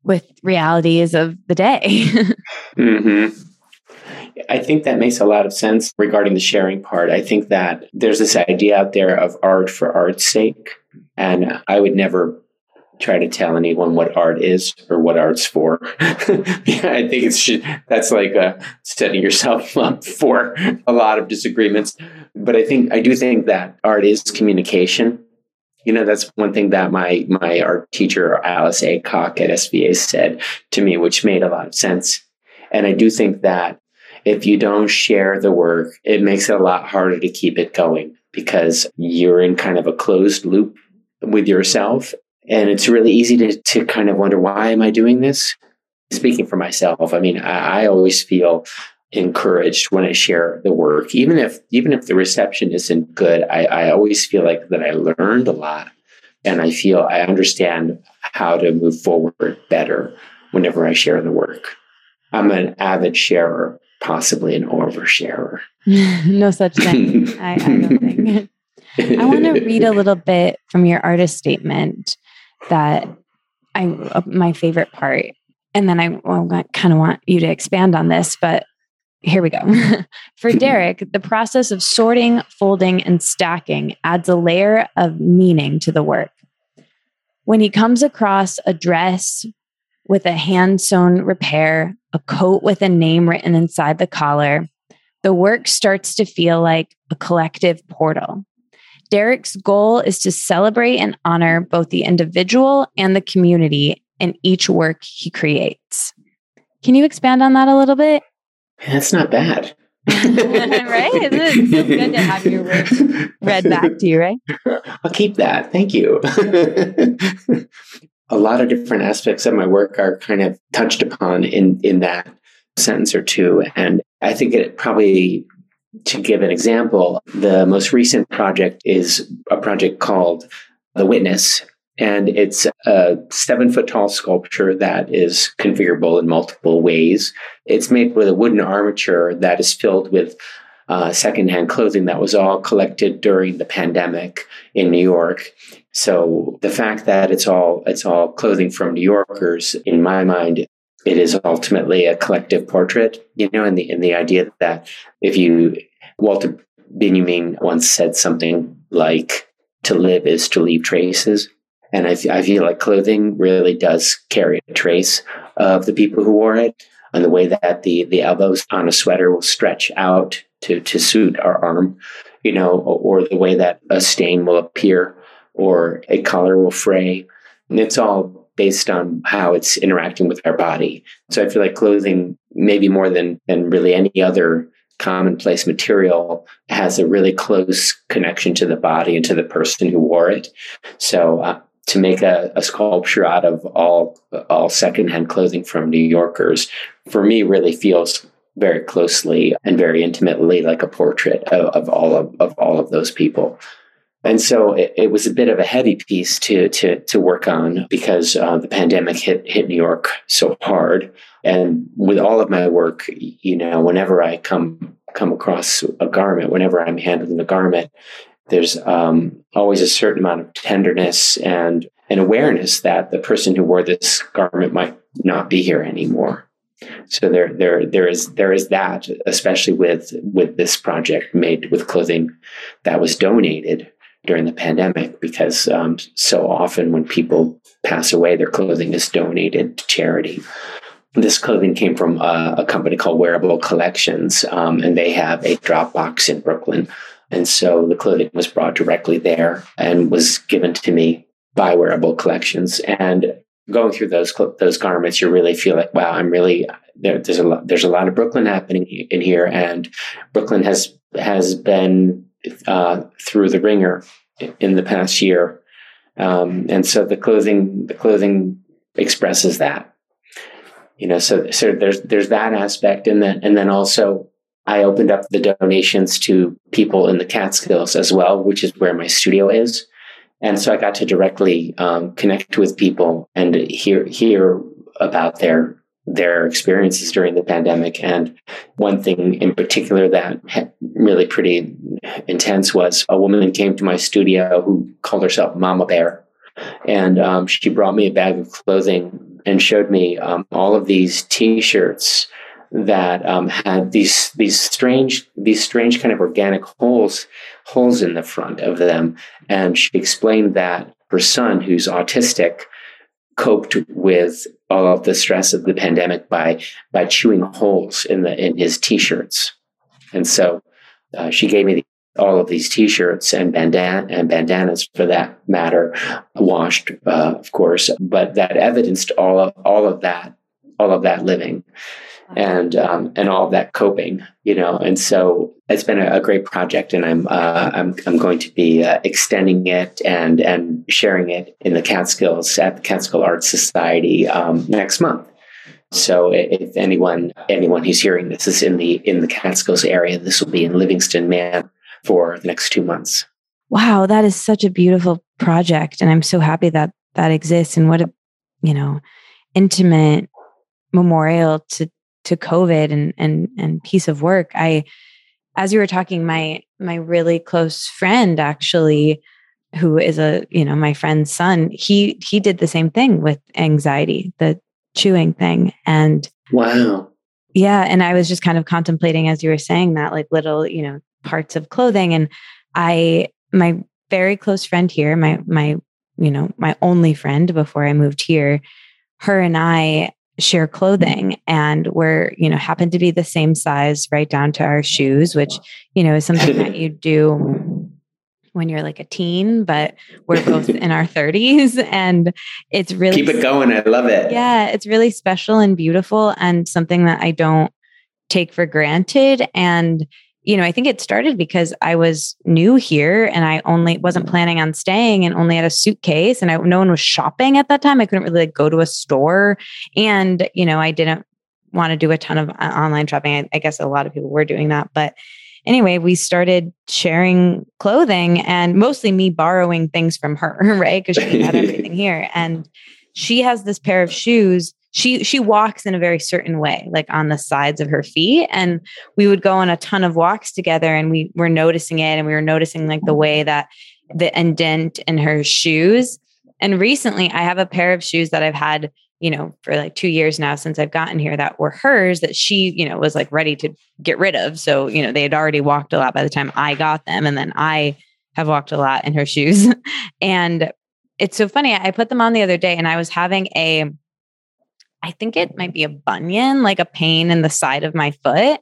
with realities of the day. Mm-hmm. I think that makes a lot of sense regarding the sharing part. I think that there's this idea out there of art for art's sake. And I would never try to tell anyone what art is or what art's for. Yeah, I think that's like setting yourself up for a lot of disagreements. But I do think that art is communication. You know, that's one thing that my art teacher, Alice Aycock at SVA, said to me, which made a lot of sense. And I do think that if you don't share the work, it makes it a lot harder to keep it going because you're in kind of a closed loop with yourself. And it's really easy to kind of wonder, why am I doing this? Speaking for myself, I mean, I always feel encouraged when I share the work, even if the reception isn't good. I always feel like that I learned a lot, and I feel I understand how to move forward better whenever I share the work. I'm an avid sharer, possibly an oversharer. No such thing. I don't think. I want to read a little bit from your artist statement that my favorite part, and then I kind of want you to expand on this, but. Here we go. For Derek, the process of sorting, folding, and stacking adds a layer of meaning to the work. When he comes across a dress with a hand-sewn repair, a coat with a name written inside the collar, the work starts to feel like a collective portal. Derek's goal is to celebrate and honor both the individual and the community in each work he creates. Can you expand on that a little bit? That's not bad. Right? Isn't it so good to have your work read back to you, right? I'll keep that. Thank you. A lot of different aspects of my work are kind of touched upon in that sentence or two. And I think it probably, to give an example, the most recent project is a project called The Witness. And it's a 7-foot-tall sculpture that is configurable in multiple ways. It's made with a wooden armature that is filled with secondhand clothing that was all collected during the pandemic in New York. So the fact that it's all clothing from New Yorkers, in my mind, it is ultimately a collective portrait. You know, and the idea that if you Walter Benjamin once said something like, "To live is to leave traces." And I feel like clothing really does carry a trace of the people who wore it, and the way that the elbows on a sweater will stretch out to suit our arm, you know, or the way that a stain will appear or a collar will fray. And it's all based on how it's interacting with our body. So I feel like clothing, maybe more than really any other commonplace material, has a really close connection to the body and to the person who wore it. So to make a sculpture out of all secondhand clothing from New Yorkers, for me, really feels very closely and very intimately like a portrait of all of those people. And so it was a bit of a heavy piece to work on because the pandemic hit New York so hard. And with all of my work, you know, whenever I come across a garment, whenever I'm handling a garment, there's always a certain amount of tenderness and an awareness that the person who wore this garment might not be here anymore. So there is that, especially with this project made with clothing that was donated during the pandemic, because so often when people pass away, their clothing is donated to charity. This clothing came from a company called Wearable Collections, and they have a drop box in Brooklyn. And so the clothing was brought directly there and was given to me by Wearable Collections. And going through those garments, you really feel like, wow, I'm really there. There's a lot of Brooklyn happening in here, and Brooklyn has been through the ringer in the past year, and so the clothing expresses that. You know, so there's that aspect, and then also I opened up the donations to people in the Catskills as well, which is where my studio is. And so I got to directly connect with people and hear about their experiences during the pandemic. And one thing in particular that really pretty intense was a woman came to my studio who called herself Mama Bear. And she brought me a bag of clothing and showed me all of these T-shirts that had these strange kind of organic holes in the front of them. And she explained that her son, who's autistic, coped with all of the stress of the pandemic by chewing holes in his T-shirts. And so she gave me all of these T-shirts and bandanas, for that matter, washed, of course, but that evidenced all of that living. And all that coping, you know, and so it's been a great project, and I'm going to be extending it and sharing it in the Catskills at the Catskill Art Society next month. So if anyone who's hearing this is in the Catskills area, this will be in Livingston, Maine, for the next 2 months. Wow, that is such a beautiful project, and I'm so happy that that exists. And what a intimate memorial to COVID and piece of work. As you were talking, my really close friend, actually, who is my friend's son, he did the same thing with anxiety, the chewing thing. And wow. Yeah. And I was just kind of contemplating, as you were saying that, like little, parts of clothing. And my very close friend here, my only friend before I moved here, her and I share clothing, and we're, happen to be the same size right down to our shoes, which, is something that you do when you're like a teen, but we're both in our 30s, and it's really, keep it going. I love it. Yeah. It's really special and beautiful, and something that I don't take for granted. And, I think it started because I was new here, and I wasn't planning on staying, and only had a suitcase, and no one was shopping at that time. I couldn't really go to a store, and, I didn't want to do a ton of online shopping. I guess a lot of people were doing that, but anyway, we started sharing clothing, and mostly me borrowing things from her, right? Because she had everything here, and she has this pair of shoes. She walks in a very certain way, like on the sides of her feet. And we would go on a ton of walks together, and we were noticing it. And we were noticing like the way that the indent in her shoes. And recently I have a pair of shoes that I've had, for like 2 years now since I've gotten here, that were hers, that she, was like ready to get rid of. So, they had already walked a lot by the time I got them. And then I have walked a lot in her shoes. And it's so funny. I put them on the other day, and I was having I think it might be a bunion, like a pain in the side of my foot,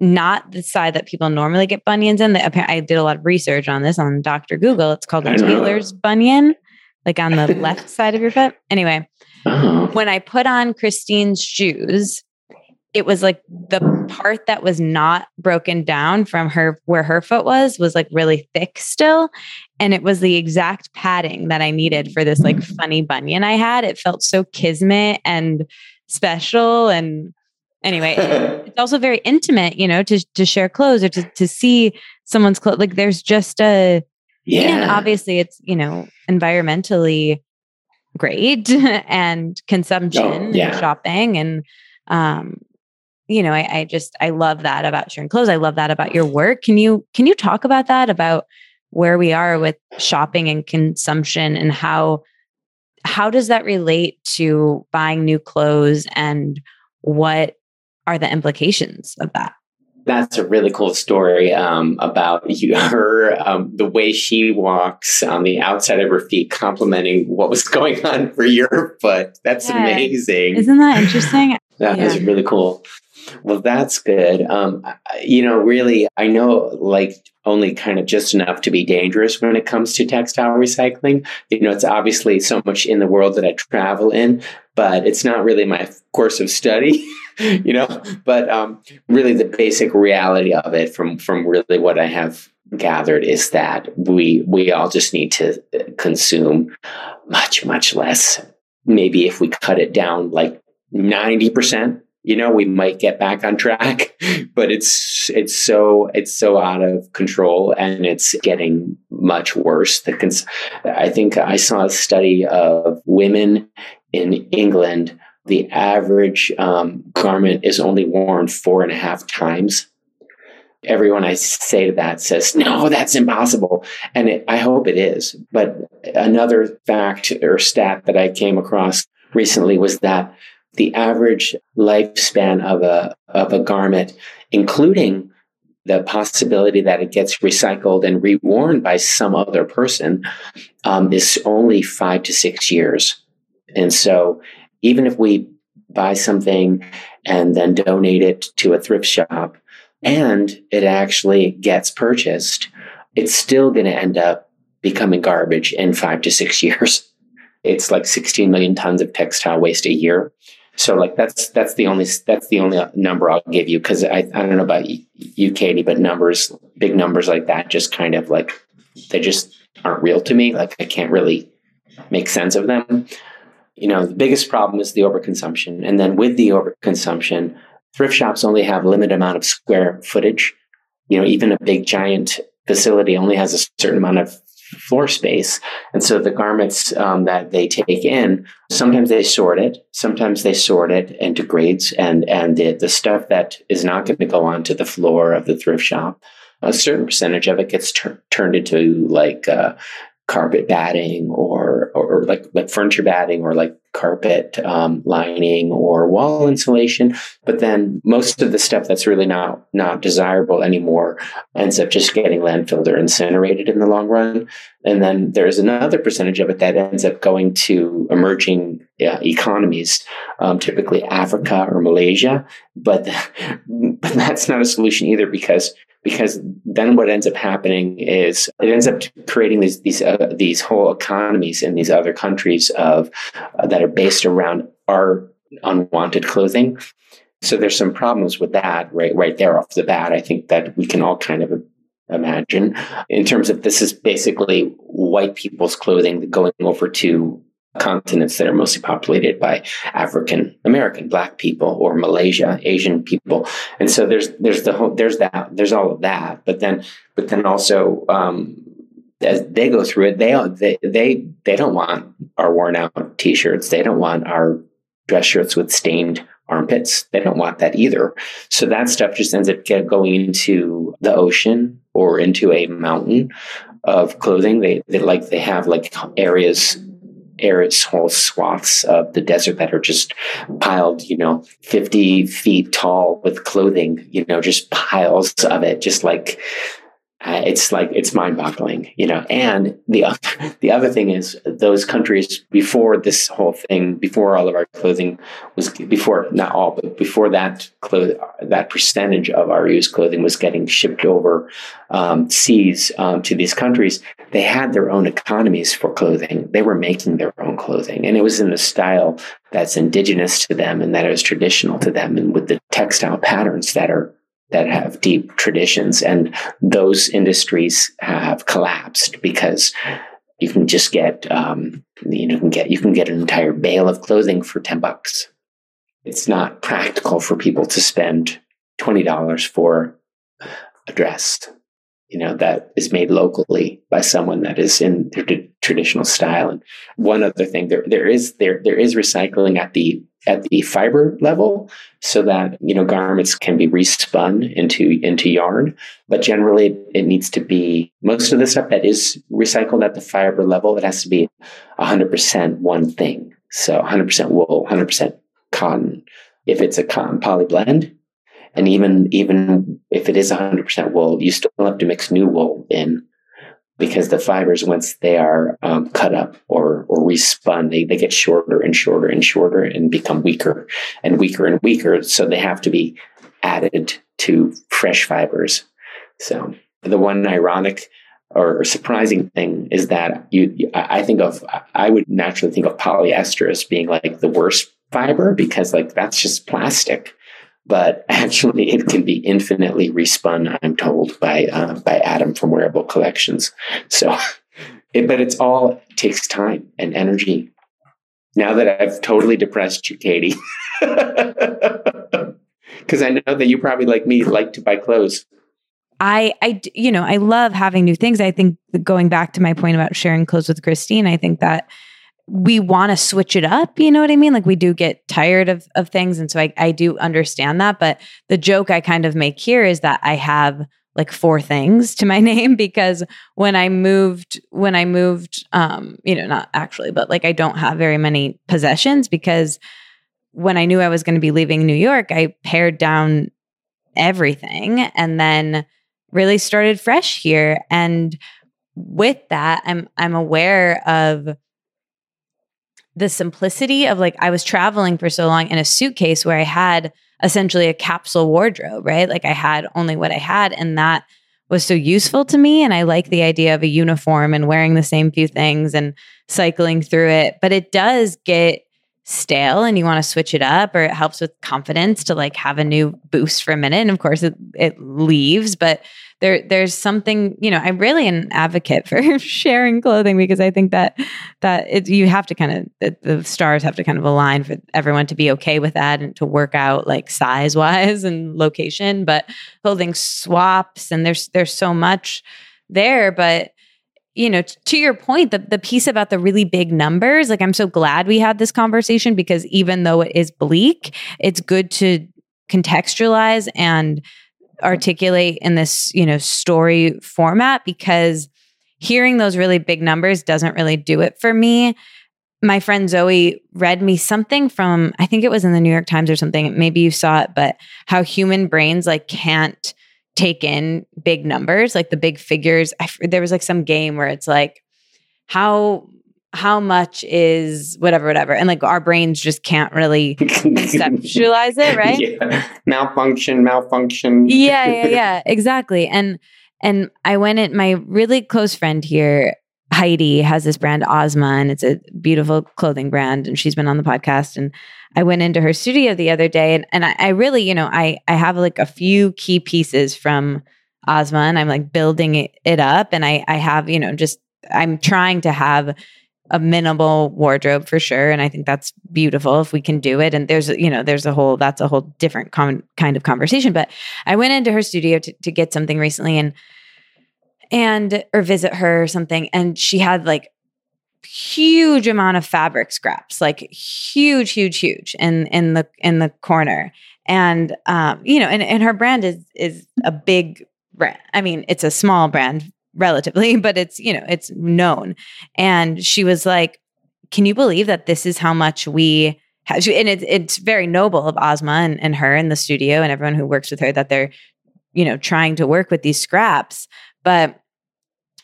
not the side that people normally get bunions in. I did a lot of research on this on Dr. Google. It's called a Taylor's bunion, like on the left side of your foot. Anyway, When I put on Christine's shoes, it was like the part that was not broken down from her, where her foot was like really thick still. And it was the exact padding that I needed for this like funny bunion I had. It felt so kismet and special. And anyway, it's also very intimate, to share clothes, or to see someone's clothes. Like there's just and obviously it's, environmentally great and consumption and shopping. And, I love that about sharing clothes. I love that about your work. Can you talk about that, about where we are with shopping and consumption, and how does that relate to buying new clothes, and what are the implications of that? That's a really cool story about her, the way she walks on the outside of her feet, complimenting what was going on for your foot. That's amazing. Isn't that interesting? That is really cool. Well, that's good. Really, I know only kind of just enough to be dangerous when it comes to textile recycling. It's obviously so much in the world that I travel in, but it's not really my course of study, but really the basic reality of it from really what I have gathered is that we all just need to consume much, much less. Maybe if we cut it down 90%, we might get back on track, but it's so out of control, and it's getting much worse. I think I saw a study of women in England. The average garment is only worn 4.5 times. Everyone I say to that says, no, that's impossible. And I hope it is. But another fact or stat that I came across recently was that the average lifespan of a garment, including the possibility that it gets recycled and reworn by some other person, is only 5 to 6 years. And so even if we buy something and then donate it to a thrift shop, and it actually gets purchased, it's still going to end up becoming garbage in 5 to 6 years. It's 16 million tons of textile waste a year. So that's the only number I'll give you, because I don't know about you, Katie, but big numbers like that just kind of they just aren't real to me. I can't really make sense of them. The biggest problem is the overconsumption. And then with the overconsumption, thrift shops only have a limited amount of square footage. Even a big giant facility only has a certain amount of floor space. And so the garments that they take in, sometimes they sort it into grades, and the stuff that is not going to go onto the floor of the thrift shop, a certain percentage of it gets turned into carpet batting or furniture batting or carpet lining or wall insulation. But then most of the stuff that's really not desirable anymore ends up just getting landfilled or incinerated in the long run. And then there's another percentage of it that ends up going to emerging economies, typically Africa or Malaysia. But that's not a solution either, because then what ends up happening is it ends up creating these whole economies in these other countries that are based around our unwanted clothing. So there's some problems with that right there off the bat. I think that we can all kind of imagine in terms of this is basically white people's clothing going over to continents that are mostly populated by African American, Black people, or Malaysia, Asian people. And so there's all of that. But then also, as they go through it, they don't want our worn out t-shirts. They don't want our dress shirts with stained armpits. They don't want that either. So that stuff just ends up going into the ocean or into a mountain of clothing. They have areas, whole swaths of the desert that are just piled, 50 feet tall with clothing, just piles of it, just it's mind boggling, and the other thing is those countries before this whole thing, before all of our clothing was before that that percentage of our used clothing was getting shipped over seas to these countries, they had their own economies for clothing. They were making their own clothing, and it was in the style that's indigenous to them and that is traditional to them, and with the textile patterns that have deep traditions, and those industries have collapsed because you can just get, you can get an entire bale of clothing for $10. It's not practical for people to spend $20 for a dress, that is made locally by someone that is in their traditional style. And one other thing, there is recycling at the fiber level, so that garments can be respun into yarn, but generally it needs to be, most of the stuff that is recycled at the fiber level, it has to be 100% one thing. So 100% wool, 100% cotton, if it's a cotton poly blend. And even if it is 100% wool, you still have to mix new wool in, because the fibers, once they are cut up or respun, they get shorter and shorter and shorter and become weaker and weaker and weaker. So they have to be added to fresh fibers. So the one ironic or surprising thing is that I would naturally think of polyester as being like the worst fiber because like that's just plastic, but actually it can be infinitely respun, I'm told, by Adam from Wearable Collections. So, but it's all takes time and energy. Now that I've totally depressed you, Katie, because I know that you probably like me like to buy clothes. I love having new things. I think going back to my point about sharing clothes with Christine, I think that we want to switch it up. You know what I mean? Like we do get tired of things. And so I do understand that. But the joke I kind of make here is that I have like 4 things to my name because when I moved, not actually, but like I don't have very many possessions because when I knew I was going to be leaving New York, I pared down everything and then really started fresh here. And with that, I'm aware of the simplicity of like, I was traveling for so long in a suitcase where I had essentially a capsule wardrobe, right? Like I had only what I had, and that was so useful to me. And I like the idea of a uniform and wearing the same few things and cycling through it, but it does get stale and you want to switch it up, or it helps with confidence to like have a new boost for a minute. And of course it leaves, but there's something, I'm really an advocate for sharing clothing because I think that you have to kind of, the stars have to kind of align for everyone to be okay with that and to work out like size wise and location, but clothing swaps and there's so much there, but to your point, the piece about the really big numbers, like I'm so glad we had this conversation because even though it is bleak, it's good to contextualize and articulate in this, story format because hearing those really big numbers doesn't really do it for me. My friend Zoe read me something from, I think it was in the New York Times or something, maybe you saw it, but how human brains like can't take in big numbers, like the big figures. There was like some game where it's like, how much is whatever. And like our brains just can't really conceptualize it, right? Yeah. Malfunction. Yeah, exactly. And I went in, my really close friend here, Heidi, has this brand Osma, and it's a beautiful clothing brand. And she's been on the podcast. And I went into her studio the other day, and I really, I have like a few key pieces from Osma, and I'm like building it up. And I have, I'm trying to have a minimal wardrobe for sure. And I think that's beautiful if we can do it. And that's a whole different kind of conversation. But I went into her studio to get something recently or visit her or something. And she had like huge amount of fabric scraps, like huge in the corner. And, and her brand is a big brand. I mean, it's a small brand relatively, but it's, it's known. And she was like, can you believe that this is how much we have? And it's very noble of Osma and her in the studio and everyone who works with her that they're, trying to work with these scraps. But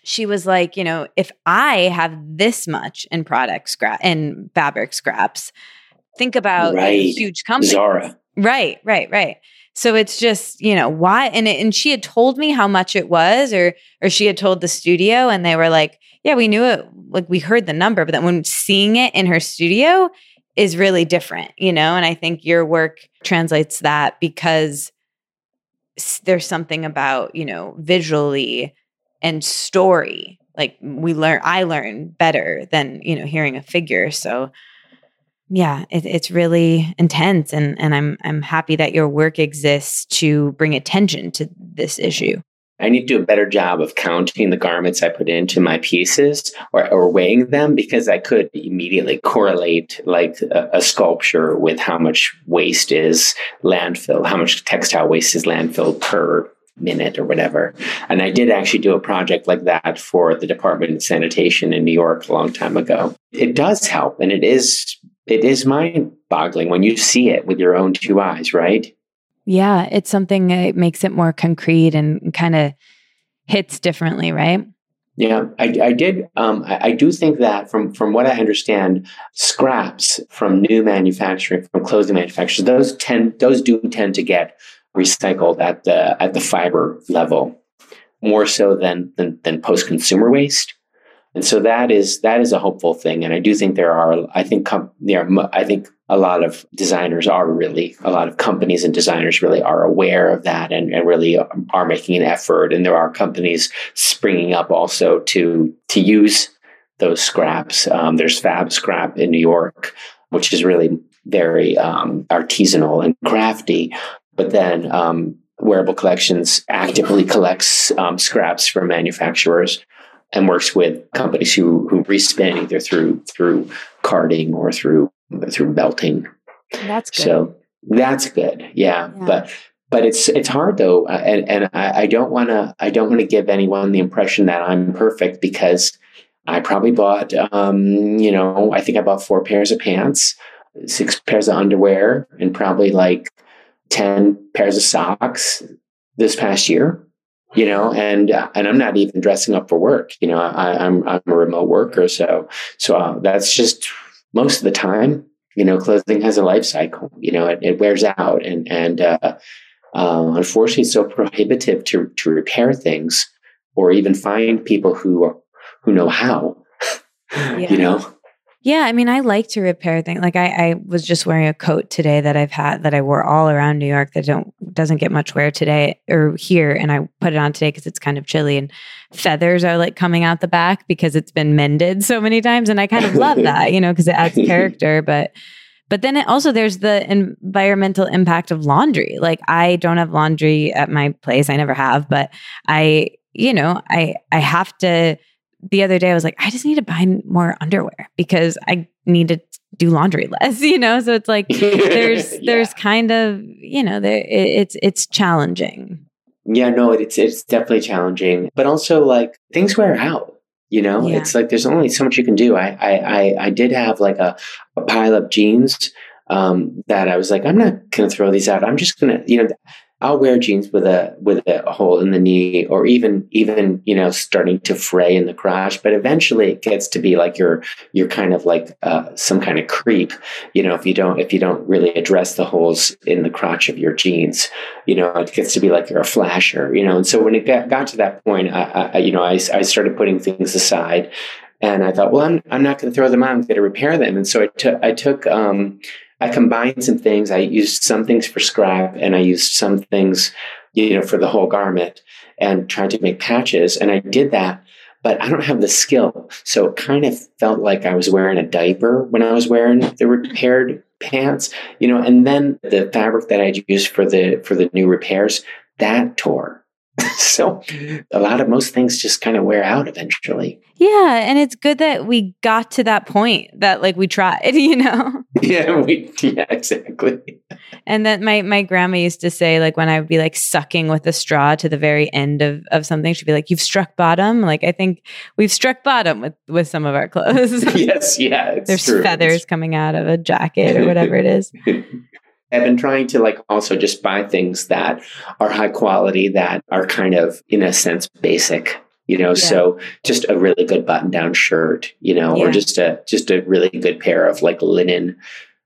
she was like, if I have this much in product scrap and fabric scraps, think about huge companies. Zara. Right. So it's just, why? And she had told me how much it was, or she had told the studio, and they were like, yeah, we knew it. Like we heard the number, but then when seeing it in her studio is really different, And I think your work translates that because there's something about, visually and story. Like I learn better than, hearing a figure. So yeah, it's really intense. And I'm happy that your work exists to bring attention to this issue. I need to do a better job of counting the garments I put into my pieces or weighing them, because I could immediately correlate like a sculpture with how much waste is landfill, how much textile waste is landfill per minute or whatever. And I did actually do a project like that for the Department of Sanitation in New York a long time ago. It does help. And it is mind boggling when you see it with your own 2 eyes, right? Yeah, it's something that makes it more concrete and kind of hits differently, right? Yeah, I did. I do think that from what I understand, scraps from new manufacturing, from clothing manufacturers, those do tend to get recycled at the fiber level, more so than post-consumer waste. And so that is a hopeful thing. And I do think I think a lot of designers companies and designers really are aware of that and really are making an effort. And there are companies springing up also to use those scraps. There's Fab Scrap in New York, which is really very artisanal and crafty. But then Wearable Collections actively collects scraps from manufacturers and works with companies who respin either through carding or through belting. That's good. So that's good. Yeah. But it's hard though. And I don't want to give anyone the impression that I'm perfect, because I probably bought, I think I bought 4 pairs of pants, 6 pairs of underwear, and probably like 10 pairs of socks this past year. And I'm not even dressing up for work. I'm a remote worker, so that's just most of the time. Clothing has a life cycle. It wears out, and unfortunately, it's so prohibitive to repair things or even find people who know how. Yeah. Yeah, I mean, I like to repair things. Like I was just wearing a coat today that I wore all around New York that doesn't get much wear today or here, and I put it on today because it's kind of chilly and feathers are like coming out the back because it's been mended so many times, and I kind of love that, because it adds character. But then it also there's the environmental impact of laundry. Like I don't have laundry at my place, I never have, but I have to. The other day I was like, I just need to buy more underwear because I need to do laundry less, So it's like, there's kind of, it's challenging. Yeah, no, it's definitely challenging, but also like things wear out, Yeah. It's like, there's only so much you can do. I did have like a pile of jeans that I was like, I'm not going to throw these out. I'm just going to, I'll wear jeans with a hole in the knee, or even starting to fray in the crotch. But eventually, it gets to be like you're kind of like some kind of creep, if you don't really address the holes in the crotch of your jeans, it gets to be like you're a flasher, And so when it got to that point, I started putting things aside, and I thought, well, I'm not going to throw them out. I'm going to repair them. And so I combined some things. I used some things for scrap and I used some things, for the whole garment, and tried to make patches. And I did that, but I don't have the skill. So it kind of felt like I was wearing a diaper when I was wearing the repaired pants, and then the fabric that I'd used for the new repairs, that tore. So most things just kind of wear out eventually. Yeah. And it's good that we got to that point that like we tried, Yeah, exactly. And that my grandma used to say, like when I would be like sucking with a straw to the very end of something, she'd be like, you've struck bottom. Like I think we've struck bottom with some of our clothes. Yes. Yeah. It's There's true. Feathers it's coming out of a jacket or whatever it is. I've been trying to like also just buy things that are high quality, that are kind of in a sense basic, Yeah. So just a really good button down shirt, Yeah. Or just a really good pair of like linen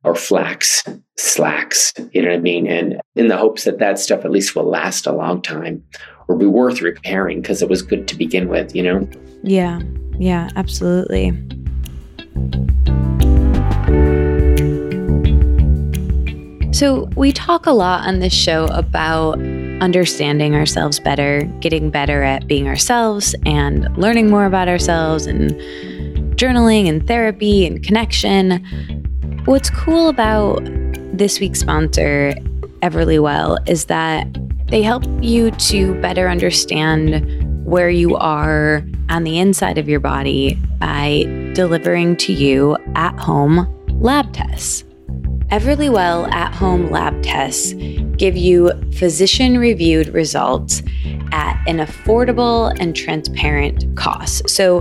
or flax slacks, And in the hopes that stuff at least will last a long time or be worth repairing because it was good to begin with, Yeah. Yeah, absolutely. So we talk a lot on this show about understanding ourselves better, getting better at being ourselves and learning more about ourselves, and journaling and therapy and connection. What's cool about this week's sponsor, Everlywell, is that they help you to better understand where you are on the inside of your body by delivering to you at home lab tests. Everlywell at-home lab tests give you physician-reviewed results at an affordable and transparent cost. So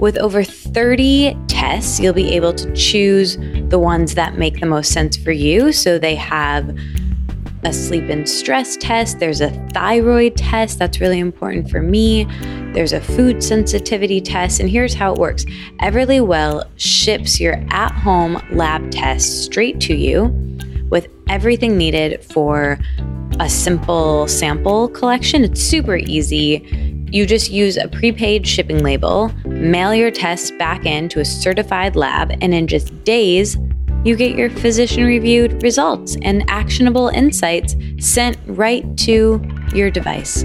with over 30 tests, you'll be able to choose the ones that make the most sense for you. So they have a sleep and stress test. There's a thyroid test. That's really important for me. There's a food sensitivity test. And here's how it works. Everlywell ships your at-home lab test straight to you with everything needed for a simple sample collection. It's super easy. You just use a prepaid shipping label, mail your tests back in to a certified lab, and in just days, you get your physician-reviewed results and actionable insights sent right to your device.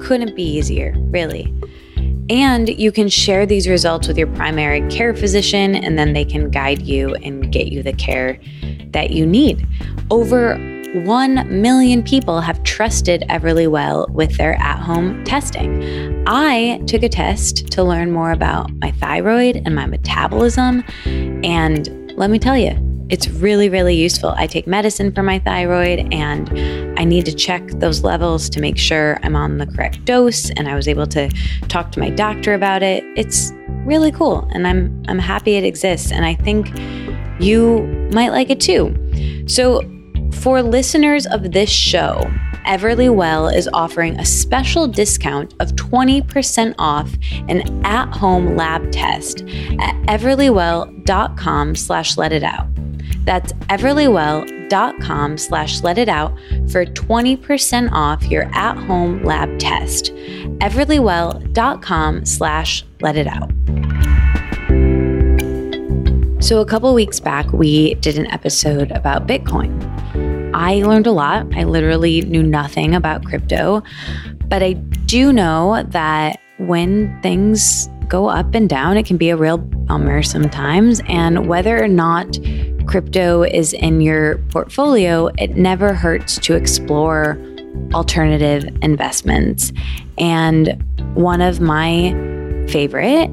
Couldn't be easier, really. And you can share these results with your primary care physician, and then they can guide you and get you the care that you need. Over 1 million people have trusted Everlywell with their at-home testing. I took a test to learn more about my thyroid and my metabolism, and let me tell you, it's really, really useful. I take medicine for my thyroid, and I need to check those levels to make sure I'm on the correct dose, and I was able to talk to my doctor about it. It's really cool, and I'm happy it exists, and I think you might like it too. So for listeners of this show, Everlywell is offering a special discount of 20% off an at-home lab test at everlywell.com/letitout. That's everlywell.com/letitout for 20% off your at-home lab test. everlywell.com/letitout. So a couple weeks back, we did an episode about Bitcoin. I learned a lot. I literally knew nothing about crypto, but I do know that when things go up and down, it can be a real bummer sometimes. And whether or not crypto is in your portfolio, it never hurts to explore alternative investments. And one of my favorite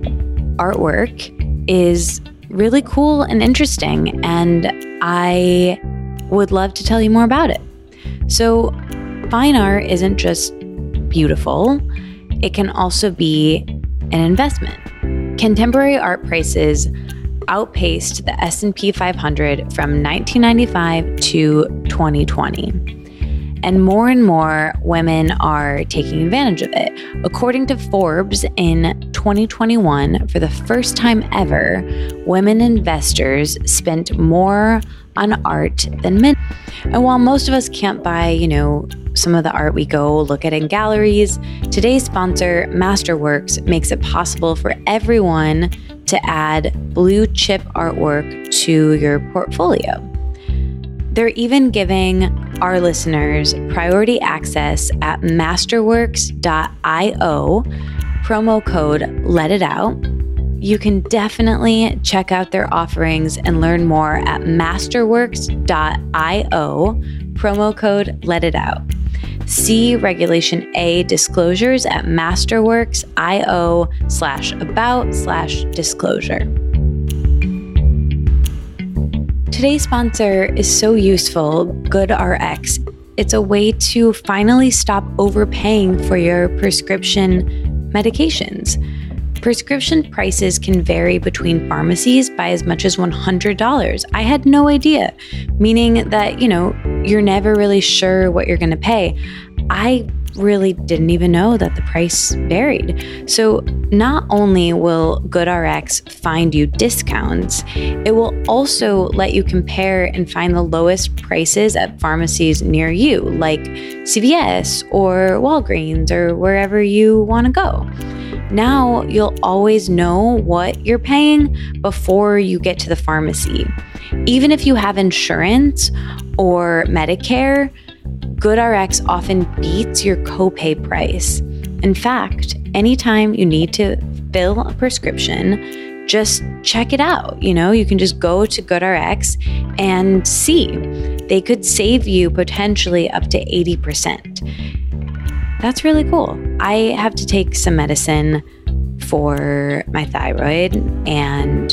artwork is really cool and interesting, and I would love to tell you more about it. So fine art isn't just beautiful, it can also be an investment. Contemporary art prices outpaced the S&P 500 from 1995 to 2020. And more women are taking advantage of it. According to Forbes, in 2021, for the first time ever, women investors spent more on art than men. And while most of us can't buy, some of the art we go look at in galleries, today's sponsor, Masterworks, makes it possible for everyone to add blue chip artwork to your portfolio. They're even giving our listeners priority access at masterworks.io, promo code LETITOUT. You can definitely check out their offerings and learn more at masterworks.io, promo code LETITOUT. See Regulation A disclosures at masterworks.io/about/disclosure. Today's sponsor is so useful, GoodRx. It's a way to finally stop overpaying for your prescription medications. Prescription prices can vary between pharmacies by as much as $100. I had no idea, meaning that, you're never really sure what you're going to pay. I really didn't even know that the price varied. So not only will GoodRx find you discounts, it will also let you compare and find the lowest prices at pharmacies near you, like CVS or Walgreens or wherever you want to go. Now you'll always know what you're paying before you get to the pharmacy. Even if you have insurance or Medicare, GoodRx often beats your copay price. In fact, anytime you need to fill a prescription, just check it out. You can just go to GoodRx and see. They could save you potentially up to 80%. That's really cool. I have to take some medicine for my thyroid, and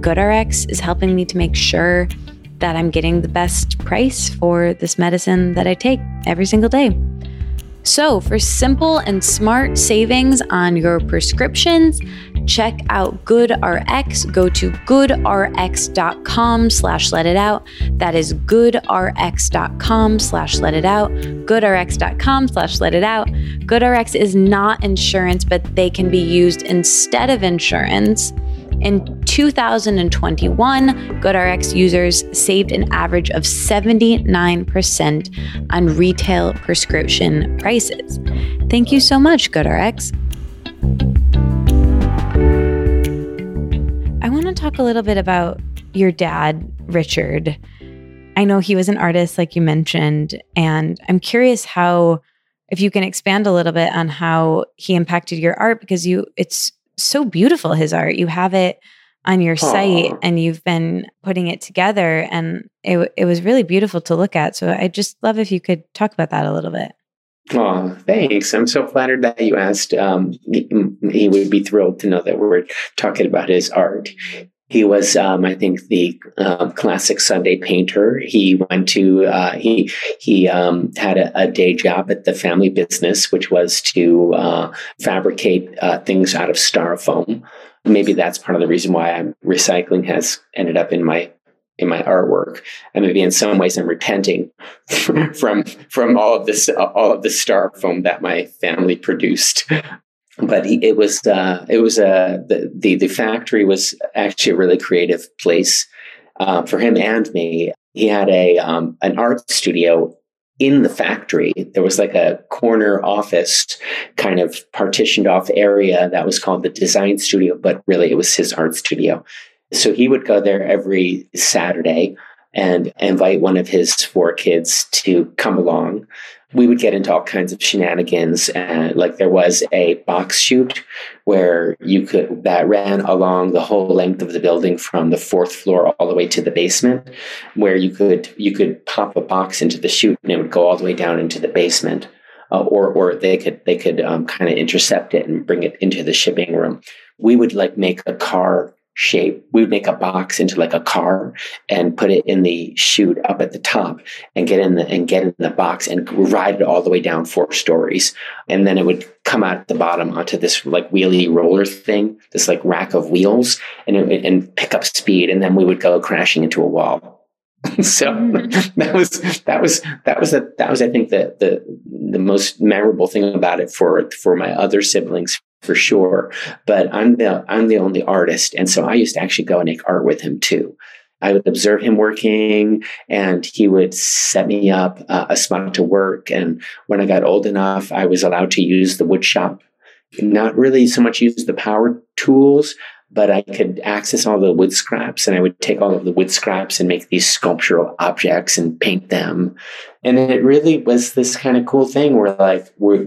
GoodRx is helping me to make sure that I'm getting the best price for this medicine that I take every single day. So for simple and smart savings on your prescriptions, check out GoodRx. Go to goodrx.com/letitout. That is goodrx.com/letitout. goodrx.com/letitout. GoodRx is not insurance, but they can be used instead of insurance in 2021, GoodRx users saved an average of 79% on retail prescription prices. Thank you so much, GoodRx. I want to talk a little bit about your dad, Richard. I know he was an artist, like you mentioned, and I'm curious how, if you can expand a little bit on how he impacted your art, because it's so beautiful, his art. You have it on your site and you've been putting it together, and it was really beautiful to look at. So I'd just love if you could talk about that a little bit. Oh, thanks. I'm so flattered that you asked. He would be thrilled to know that we're talking about his art. He was, I think, the classic Sunday painter. He went to had a day job at the family business, which was to fabricate things out of styrofoam. Maybe that's part of the reason why recycling has ended up in my artwork, and maybe in some ways I'm repenting from all of the styrofoam that my family produced. But the factory was actually a really creative place for him and me. He had an art studio in the factory. There was like a corner office kind of partitioned off area that was called the design studio, but really it was his art studio. So he would go there every Saturday and invite one of his four kids to come along. We would get into all kinds of shenanigans, and like there was a box shoot where that ran along the whole length of the building from the fourth floor all the way to the basement, where you could pop a box into the chute and it would go all the way down into the basement, or they could kind of intercept it and bring it into the shipping room. We would like make a car shape. We would make a box into like a car and put it in the chute up at the top and get in the box and ride it all the way down 4 stories. And then it would come out at the bottom onto this like wheelie roller thing, this like rack of wheels, and pick up speed. And then we would go crashing into a wall. So that was I think the most memorable thing about it for my other siblings, for sure. But I'm the only artist. And so I used to actually go and make art with him too. I would observe him working, and he would set me up a spot to work. And when I got old enough, I was allowed to use the wood shop, not really so much use the power tools, but I could access all the wood scraps, and I would take all of the wood scraps and make these sculptural objects and paint them. And it really was this kind of cool thing where like, where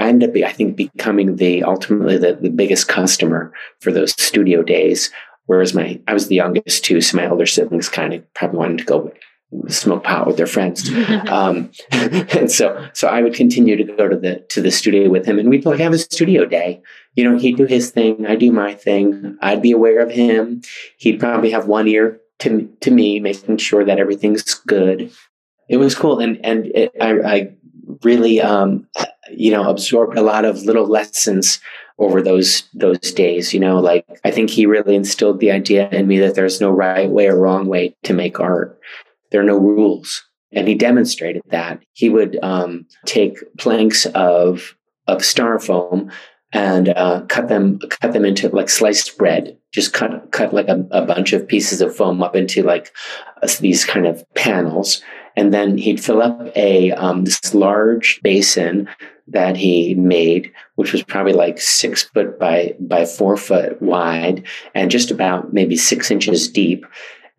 I ended up, I think, becoming ultimately the biggest customer for those studio days. Whereas I was the youngest too. So my older siblings kind of probably wanted to go smoke pot with their friends. And so I would continue to go to the studio with him, and we'd like have a studio day. You know, he'd do his thing, I'd do my thing. I'd be aware of him. He'd probably have one ear to me, making sure that everything's good. It was cool, and I really, absorbed a lot of little lessons over those days. You know, like I think he really instilled the idea in me that there's no right way or wrong way to make art. There are no rules, and he demonstrated that. He would take planks of styrofoam and cut them into like sliced bread. Just cut like a bunch of pieces of foam up into like these kind of panels, and then he'd fill up a this large basin that he made, which was probably like 6 foot by 4 foot wide and just about maybe 6 inches deep.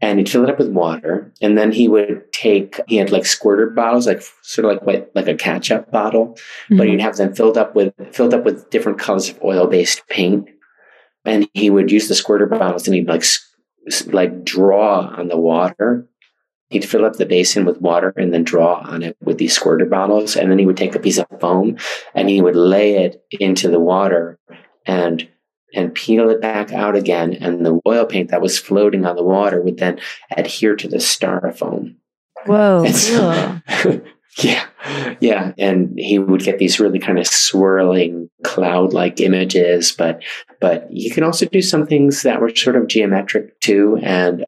And he'd fill it up with water, and then he had like squirter bottles, like sort of like a ketchup bottle, mm-hmm. but he'd have them filled up with different colors of oil-based paint. And he would use the squirter bottles, and he'd like draw on the water. He'd fill up the basin with water and then draw on it with these squirter bottles. And then he would take a piece of foam and he would lay it into the water and peel it back out again. And the oil paint that was floating on the water would then adhere to the styrofoam. Whoa. Cool. Yeah. Yeah. And he would get these really kind of swirling cloud-like images, but you can also do some things that were sort of geometric too. And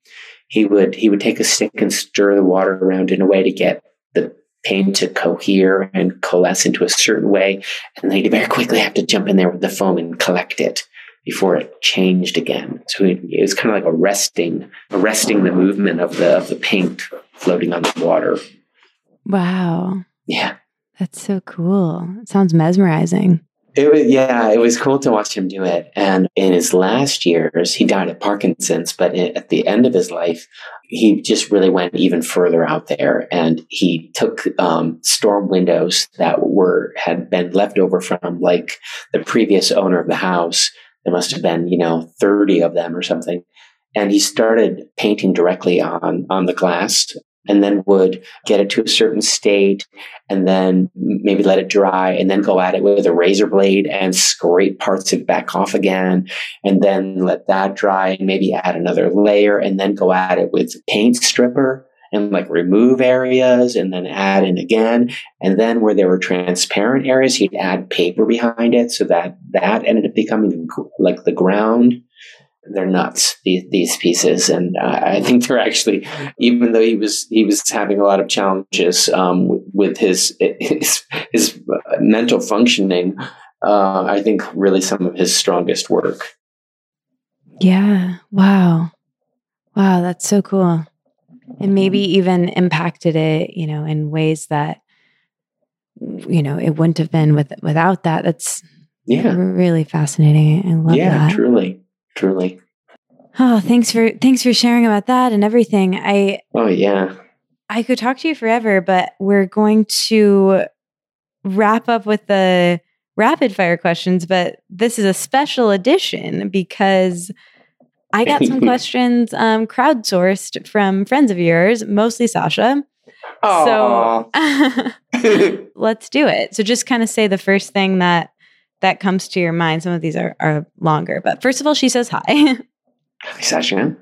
he would take a stick and stir the water around in a way to get the paint to cohere and coalesce into a certain way. And then he'd very quickly have to jump in there with the foam and collect it. before it changed again. So it was kind of like arresting the movement of the paint floating on the water. Wow. Yeah. That's so cool. It sounds mesmerizing. It was cool to watch him do it. And in his last years, he died of Parkinson's, but at the end of his life, he just really went even further out there. And he took storm windows that had been left over from like the previous owner of the house. There must have been, 30 of them or something. And he started painting directly on the glass, and then would get it to a certain state and then maybe let it dry and then go at it with a razor blade and scrape parts of it back off again and then let that dry and maybe add another layer and then go at it with paint stripper and like remove areas and then add in again. And then where there were transparent areas, he'd add paper behind it so that ended up becoming like the ground. They're nuts, these pieces. And I think they're actually, even though he was having a lot of challenges with his mental functioning, I think really some of his strongest work. Yeah. Wow. Wow. That's so cool. And maybe even impacted it, in ways that, it wouldn't have been without that. That's really fascinating. I love that. Yeah, truly. Truly. Oh, thanks for sharing about that and everything. I could talk to you forever, but we're going to wrap up with the rapid fire questions, but this is a special edition because I got some questions crowdsourced from friends of yours, mostly Sasha. Aww. So let's do it. So just kind of say the first thing that comes to your mind. Some of these are longer, but first of all, she says hi. Sasha. And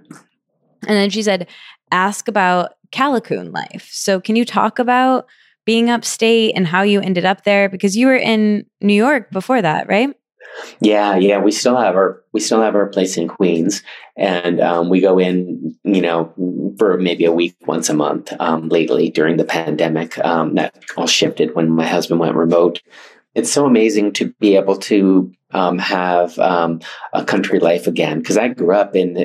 then she said, ask about Calicoon life. So can you talk about being upstate and how you ended up there? Because you were in New York before that, right? Yeah. Yeah. We still have our place in Queens, and we go in, for maybe a week once a month lately during the pandemic. That all shifted when my husband went remote. It's so amazing to be able to have a country life again, because I grew up in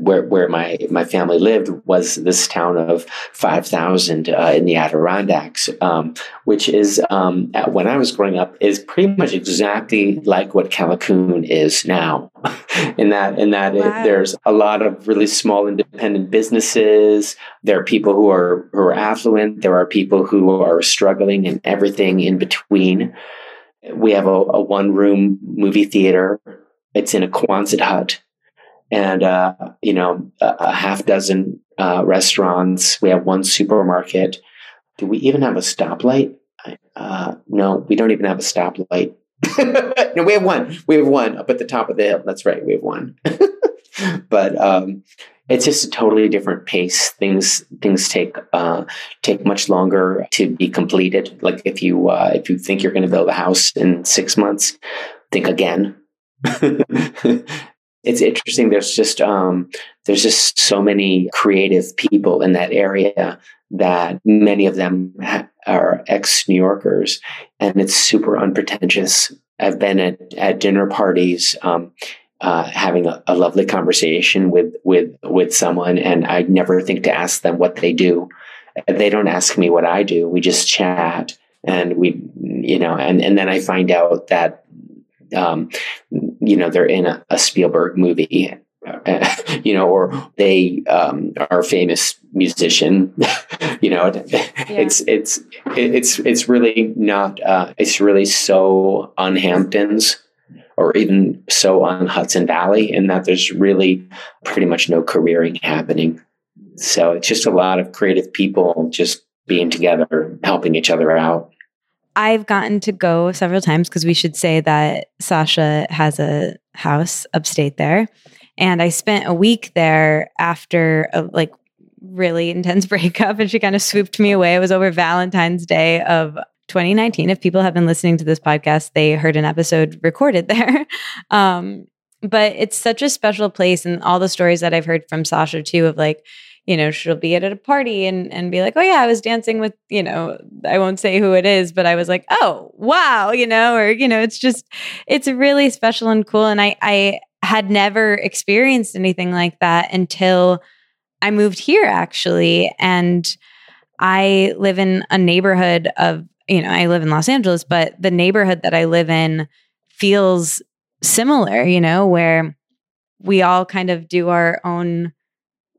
where my family lived was this town of 5,000 in the Adirondacks, which is when I was growing up is pretty much exactly like what Calicoon is now. in that wow. There's a lot of really small independent businesses. There are people who are affluent. There are people who are struggling, and everything in between. We have a one-room movie theater. It's in a Quonset hut, and a half dozen restaurants. We have one supermarket. Do we even have a stoplight? No, we don't even have a stoplight. No, we have one. We have one up at the top of the hill. That's right. We have one. But it's just a totally different pace. Things take much longer to be completed. Like if you think you're going to build a house in 6 months, think again. It's interesting. There's just so many creative people in that area that many of them are ex-New Yorkers, and it's super unpretentious. I've been at dinner parties, having a lovely conversation with someone, and I never think to ask them what they do. They don't ask me what I do. We just chat, and we, and then I find out that, they're in a Spielberg movie, or they are a famous musician. It's really not. It's really so on Hamptons, or even so on Hudson Valley, in that there's really pretty much no careering happening. So it's just a lot of creative people just being together, helping each other out. I've gotten to go several times, because we should say that Sasha has a house upstate there. And I spent a week there after a really intense breakup, and she kind of swooped me away. It was over Valentine's Day of 2019. If people have been listening to this podcast, they heard an episode recorded there. But it's such a special place, and all the stories that I've heard from Sasha too, of you know, she'll be at a party and be like, oh, yeah, I was dancing with, you know, I won't say who it is, but I was like, oh, wow, you know, or, you know, it's just, it's really special and cool. And I had never experienced anything like that until I moved here, actually. And I live in a neighborhood of, you know, I live in Los Angeles, but the neighborhood that I live in feels similar, you know, where we all kind of do our own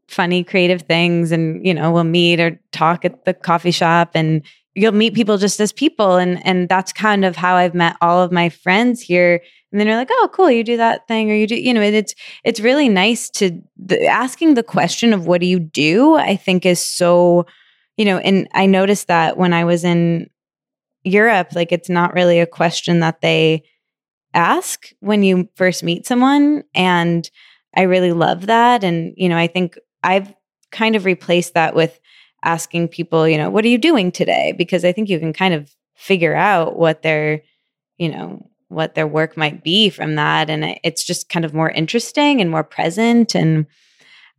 funny, creative things. And, you know, we'll meet or talk at the coffee shop and you'll meet people just as people. And that's kind of how I've met all of my friends here. And then you're like, oh, cool, you do that thing or you do, you know, it's really nice to asking the question of what do you do, I think is so, you know, and I noticed that when I was in Europe, like it's not really a question that they ask when you first meet someone. And I really love that. And, you know, I think I've kind of replaced that with asking people, you know, what are you doing today? Because I think you can kind of figure out what their, you know, what their work might be from that. And it's just kind of more interesting and more present. And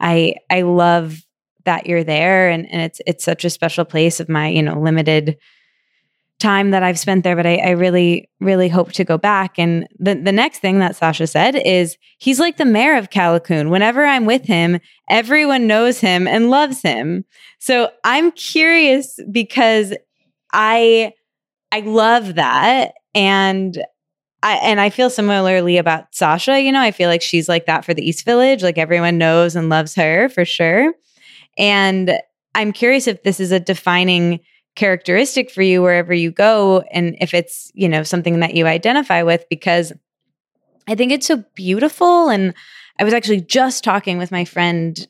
I love that you're there. And it's such a special place of my, you know, limited time that I've spent there, but I really, really hope to go back. And the next thing that Sasha said is he's like the mayor of Calicoon. Whenever I'm with him, everyone knows him and loves him. So I'm curious because I love that. And I feel similarly about Sasha. You know, I feel like she's like that for the East Village, like everyone knows and loves her for sure. And I'm curious if this is a defining characteristic for you wherever you go, and if it's, you know, something that you identify with, because I think it's so beautiful. And I was actually just talking with my friend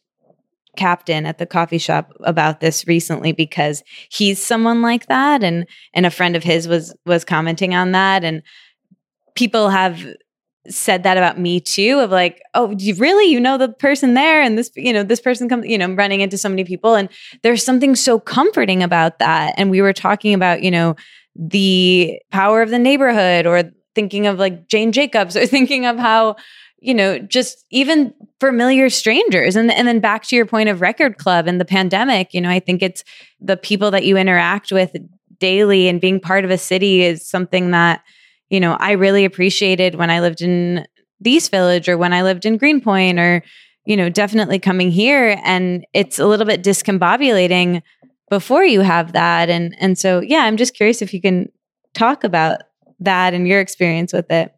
Captain at the coffee shop about this recently, because he's someone like that, and a friend of his was commenting on that, and people have said that about me too, of like, oh, you really, you know, the person there, and this, you know, this person comes, you know, running into so many people. And there's something so comforting about that. And we were talking about, you know, the power of the neighborhood, or thinking of like Jane Jacobs, or thinking of how, you know, just even familiar strangers. And then back to your point of Record Club and the pandemic, you know, I think it's the people that you interact with daily, and being part of a city is something that, you know, I really appreciated when I lived in the East Village, or when I lived in Greenpoint, or, you know, definitely coming here. And it's a little bit discombobulating before you have that. And so, yeah, I'm just curious if you can talk about that and your experience with it.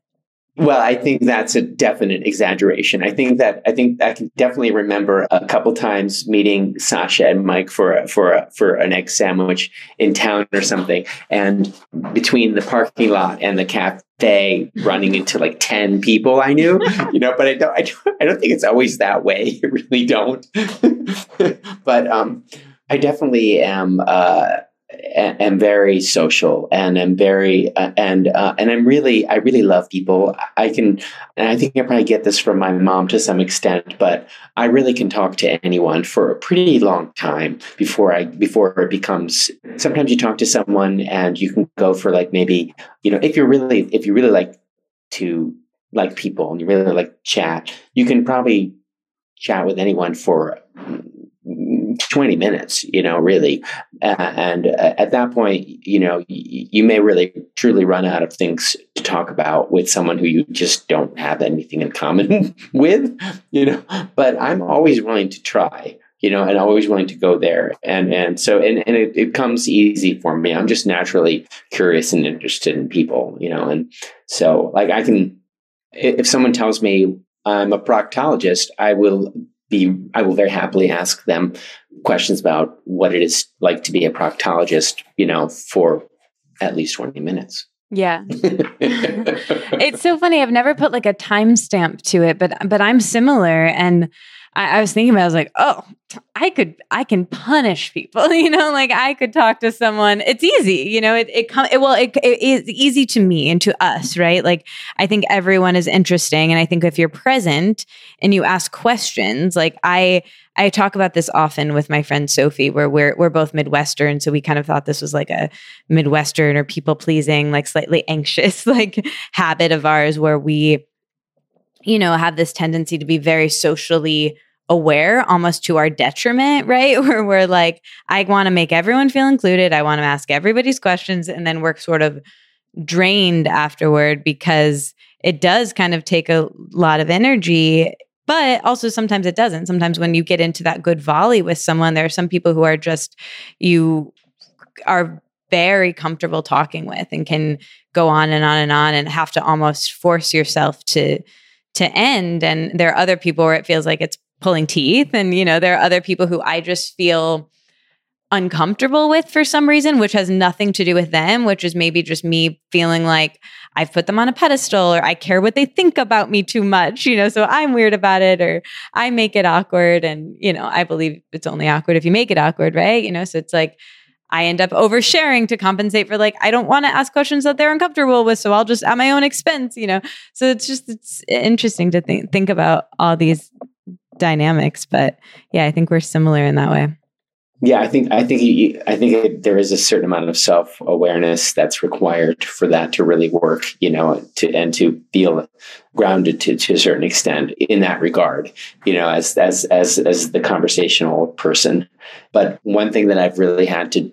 Well, I think that's a definite exaggeration. I think I can definitely remember a couple times meeting Sasha and Mike for an egg sandwich in town or something, and between the parking lot and the cafe, running into like 10 people I knew, you know. But I don't think it's always that way. I really don't. But I definitely am very social, and I'm very, and I really love people. I can, and I think I probably get this from my mom to some extent, but I really can talk to anyone for a pretty long time before it becomes, sometimes you talk to someone and you can go for like, maybe, you know, if you really like to like people and you really like chat, you can probably chat with anyone for 20 minutes, you know, really. And at that point, you know, you may really truly run out of things to talk about with someone who you just don't have anything in common with, you know, but I'm always willing to try, you know, and always willing to go there. And so it comes easy for me. I'm just naturally curious and interested in people, you know, and so like I can, if someone tells me I'm a proctologist, I will very happily ask them questions about what it is like to be a proctologist, you know, for at least 20 minutes. Yeah. It's so funny. I've never put like a timestamp to it, but I'm similar. And I was thinking about, I was like, oh, I can punish people, you know, like I could talk to someone. It's easy, you know, it is easy to me and to us, right? Like I think everyone is interesting. And I think if you're present and you ask questions, like I talk about this often with my friend Sophie, where we're both Midwestern. So we kind of thought this was like a Midwestern or people pleasing, like slightly anxious, like habit of ours, where we, you know, have this tendency to be very socially aware almost to our detriment, right? Where we're like, I want to make everyone feel included. I want to ask everybody's questions. And then we're sort of drained afterward because it does kind of take a lot of energy, but also sometimes it doesn't. Sometimes when you get into that good volley with someone, there are some people who are just, you are very comfortable talking with and can go on and on and on and have to almost force yourself to end. And there are other people where it feels like it's pulling teeth. And, you know, there are other people who I just feel uncomfortable with for some reason, which has nothing to do with them, which is maybe just me feeling like I've put them on a pedestal, or I care what they think about me too much, you know, so I'm weird about it, or I make it awkward. And, you know, I believe it's only awkward if you make it awkward, right? You know, so it's like I end up oversharing to compensate for, like, I don't want to ask questions that they're uncomfortable with, so I'll just at my own expense, you know? So it's just, it's interesting to think about all these dynamics, but yeah, I think we're similar in that way. Yeah, I think there is a certain amount of self-awareness that's required for that to really work, you know, to feel grounded to a certain extent in that regard, you know, as the conversational person. But one thing that I've really had to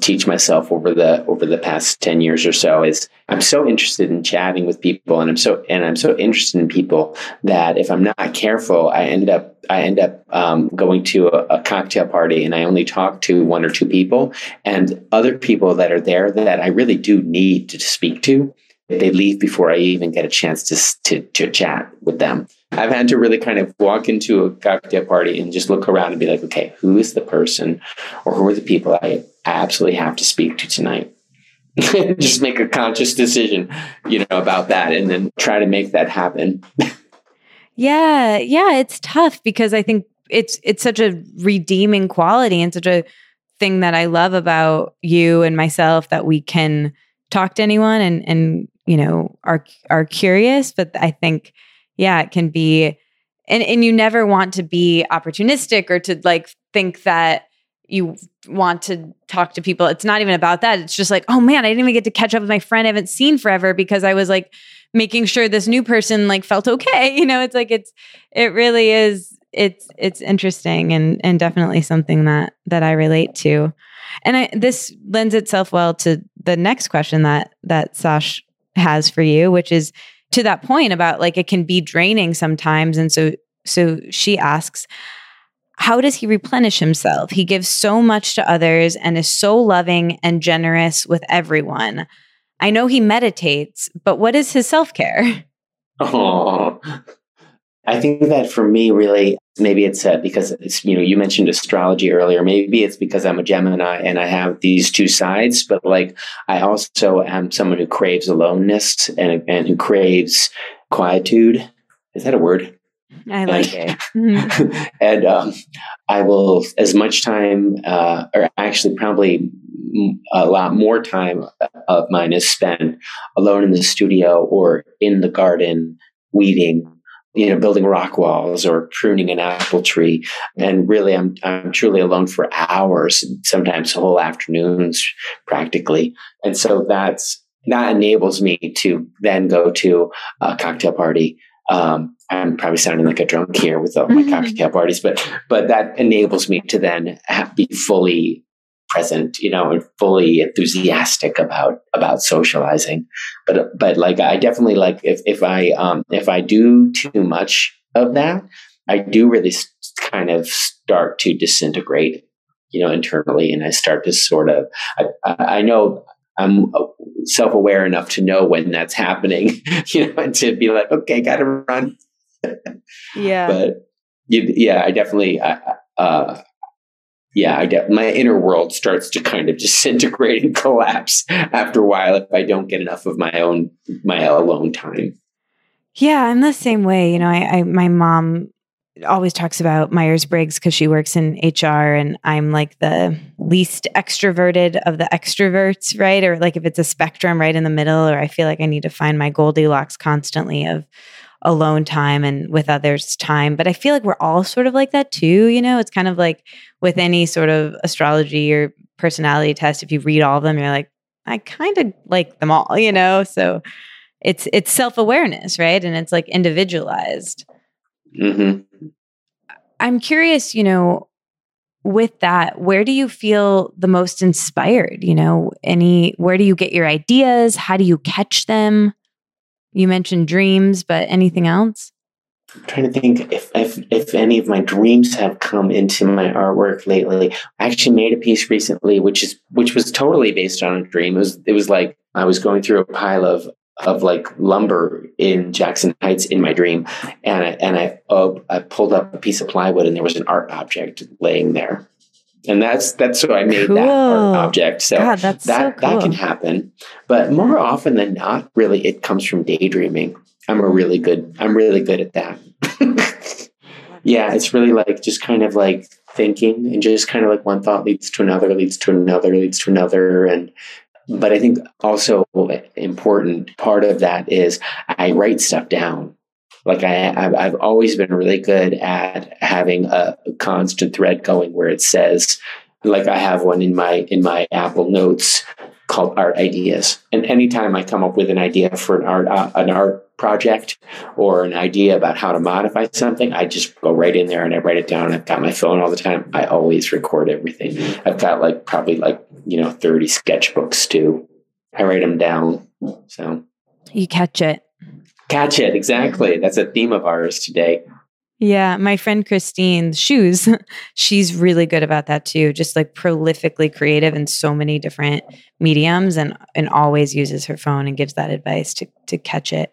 teach myself over the past 10 years or so is I'm so interested in chatting with people, and I'm so interested in people that if I'm not careful, I end up going to a cocktail party and I only talk to one or two people, and other people that are there that I really do need to speak to, they leave before I even get a chance to chat with them. I've had to really kind of walk into a cocktail party and just look around and be like, okay, who is the person or who are the people I absolutely have to speak to tonight? Just make a conscious decision, you know, about that, and then try to make that happen. Yeah, it's tough because I think it's such a redeeming quality and such a thing that I love about you and myself, that we can talk to anyone and you know, are curious. But I think, yeah, it can be, and you never want to be opportunistic or to like think that you want to talk to people. It's not even about that. It's just like, oh man, I didn't even get to catch up with my friend I haven't seen forever because I was like making sure this new person like felt okay. You know, it's like, it really is, it's interesting and definitely something that I relate to. And this lends itself well to the next question that Sash has for you, which is to that point about like, it can be draining sometimes. And so she asks, how does he replenish himself? He gives so much to others and is so loving and generous with everyone. I know he meditates, but what is his self-care? Oh, I think that for me, really, maybe it's because it's, you know, you mentioned astrology earlier. Maybe it's because I'm a Gemini and I have these two sides, but like I also am someone who craves aloneness and who craves quietude. Is that a word? I like it. Mm-hmm. And I will, as much time, or actually probably a lot more time of mine is spent alone in the studio or in the garden, weeding, you know, building rock walls or pruning an apple tree. And really, I'm truly alone for hours, sometimes whole afternoons practically. And so that enables me to then go to a cocktail party. I'm probably sounding like a drunk here with all my cocktail parties, but that enables me to then be fully present, you know, and fully enthusiastic about socializing. But like, I definitely like, if I do too much of that, I do really kind of start to disintegrate, you know, internally. And I start to sort of, I know I'm self-aware enough to know when that's happening, you know, and to be like, okay, gotta run. Yeah. But yeah, I definitely, my inner world starts to kind of disintegrate and collapse after a while if I don't get enough of my alone time. Yeah, I'm the same way. You know, my mom always talks about Myers-Briggs because she works in HR, and I'm like the least extroverted of the extroverts, right? Or like if it's a spectrum right in the middle, or I feel like I need to find my Goldilocks constantly of alone time and with others time. But I feel like we're all sort of like that too, you know? It's kind of like with any sort of astrology or personality test, if you read all of them, you're like, I kind of like them all, you know? So it's self-awareness, right? And it's like individualized. Mm-hmm. I'm curious, you know, with that, where do you feel the most inspired? You know, where do you get your ideas? How do you catch them? You mentioned dreams, but anything else? I'm trying to think if any of my dreams have come into my artwork lately. I actually made a piece recently, which was totally based on a dream. It was like I was going through a pile of like lumber in Jackson Heights in my dream, and I pulled up a piece of plywood and there was an art object laying there, and that's so I made that art object. So God, that's so cool. That can happen, but more often than not, really, it comes from daydreaming. I'm really good at that. Yeah, it's really like just kind of like thinking and just kind of like one thought leads to another, leads to another, leads to another. But I think also an important part of that is I write stuff down. Like I've always been really good at having a constant thread going where it says, like I have one in my Apple Notes called Art Ideas. And anytime I come up with an idea for an art project or an idea about how to modify something, I just go right in there and I write it down. I've got my phone all the time. I always record everything. I've got like probably like, 30 sketchbooks too. I write them down. So you catch it. Exactly. That's a theme of ours today. Yeah. My friend Christine's shoes, she's really good about that too. Just like prolifically creative in so many different mediums and always uses her phone and gives that advice to catch it.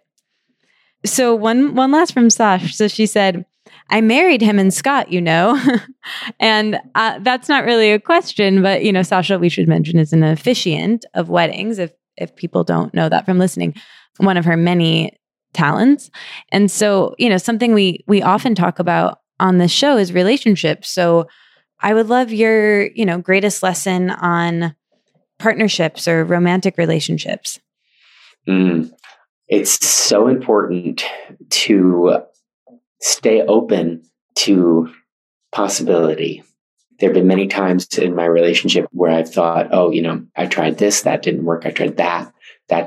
So one last from Sash. So she said, I married him and Scott, and that's not really a question, but Sasha, we should mention, is an officiant of weddings. If people don't know that from listening, one of her many talents. And so, something we often talk about on the show is relationships. So I would love your, greatest lesson on partnerships or romantic relationships. It's so important to stay open to possibility. There have been many times in my relationship where I've thought, I tried this, that didn't work. I tried that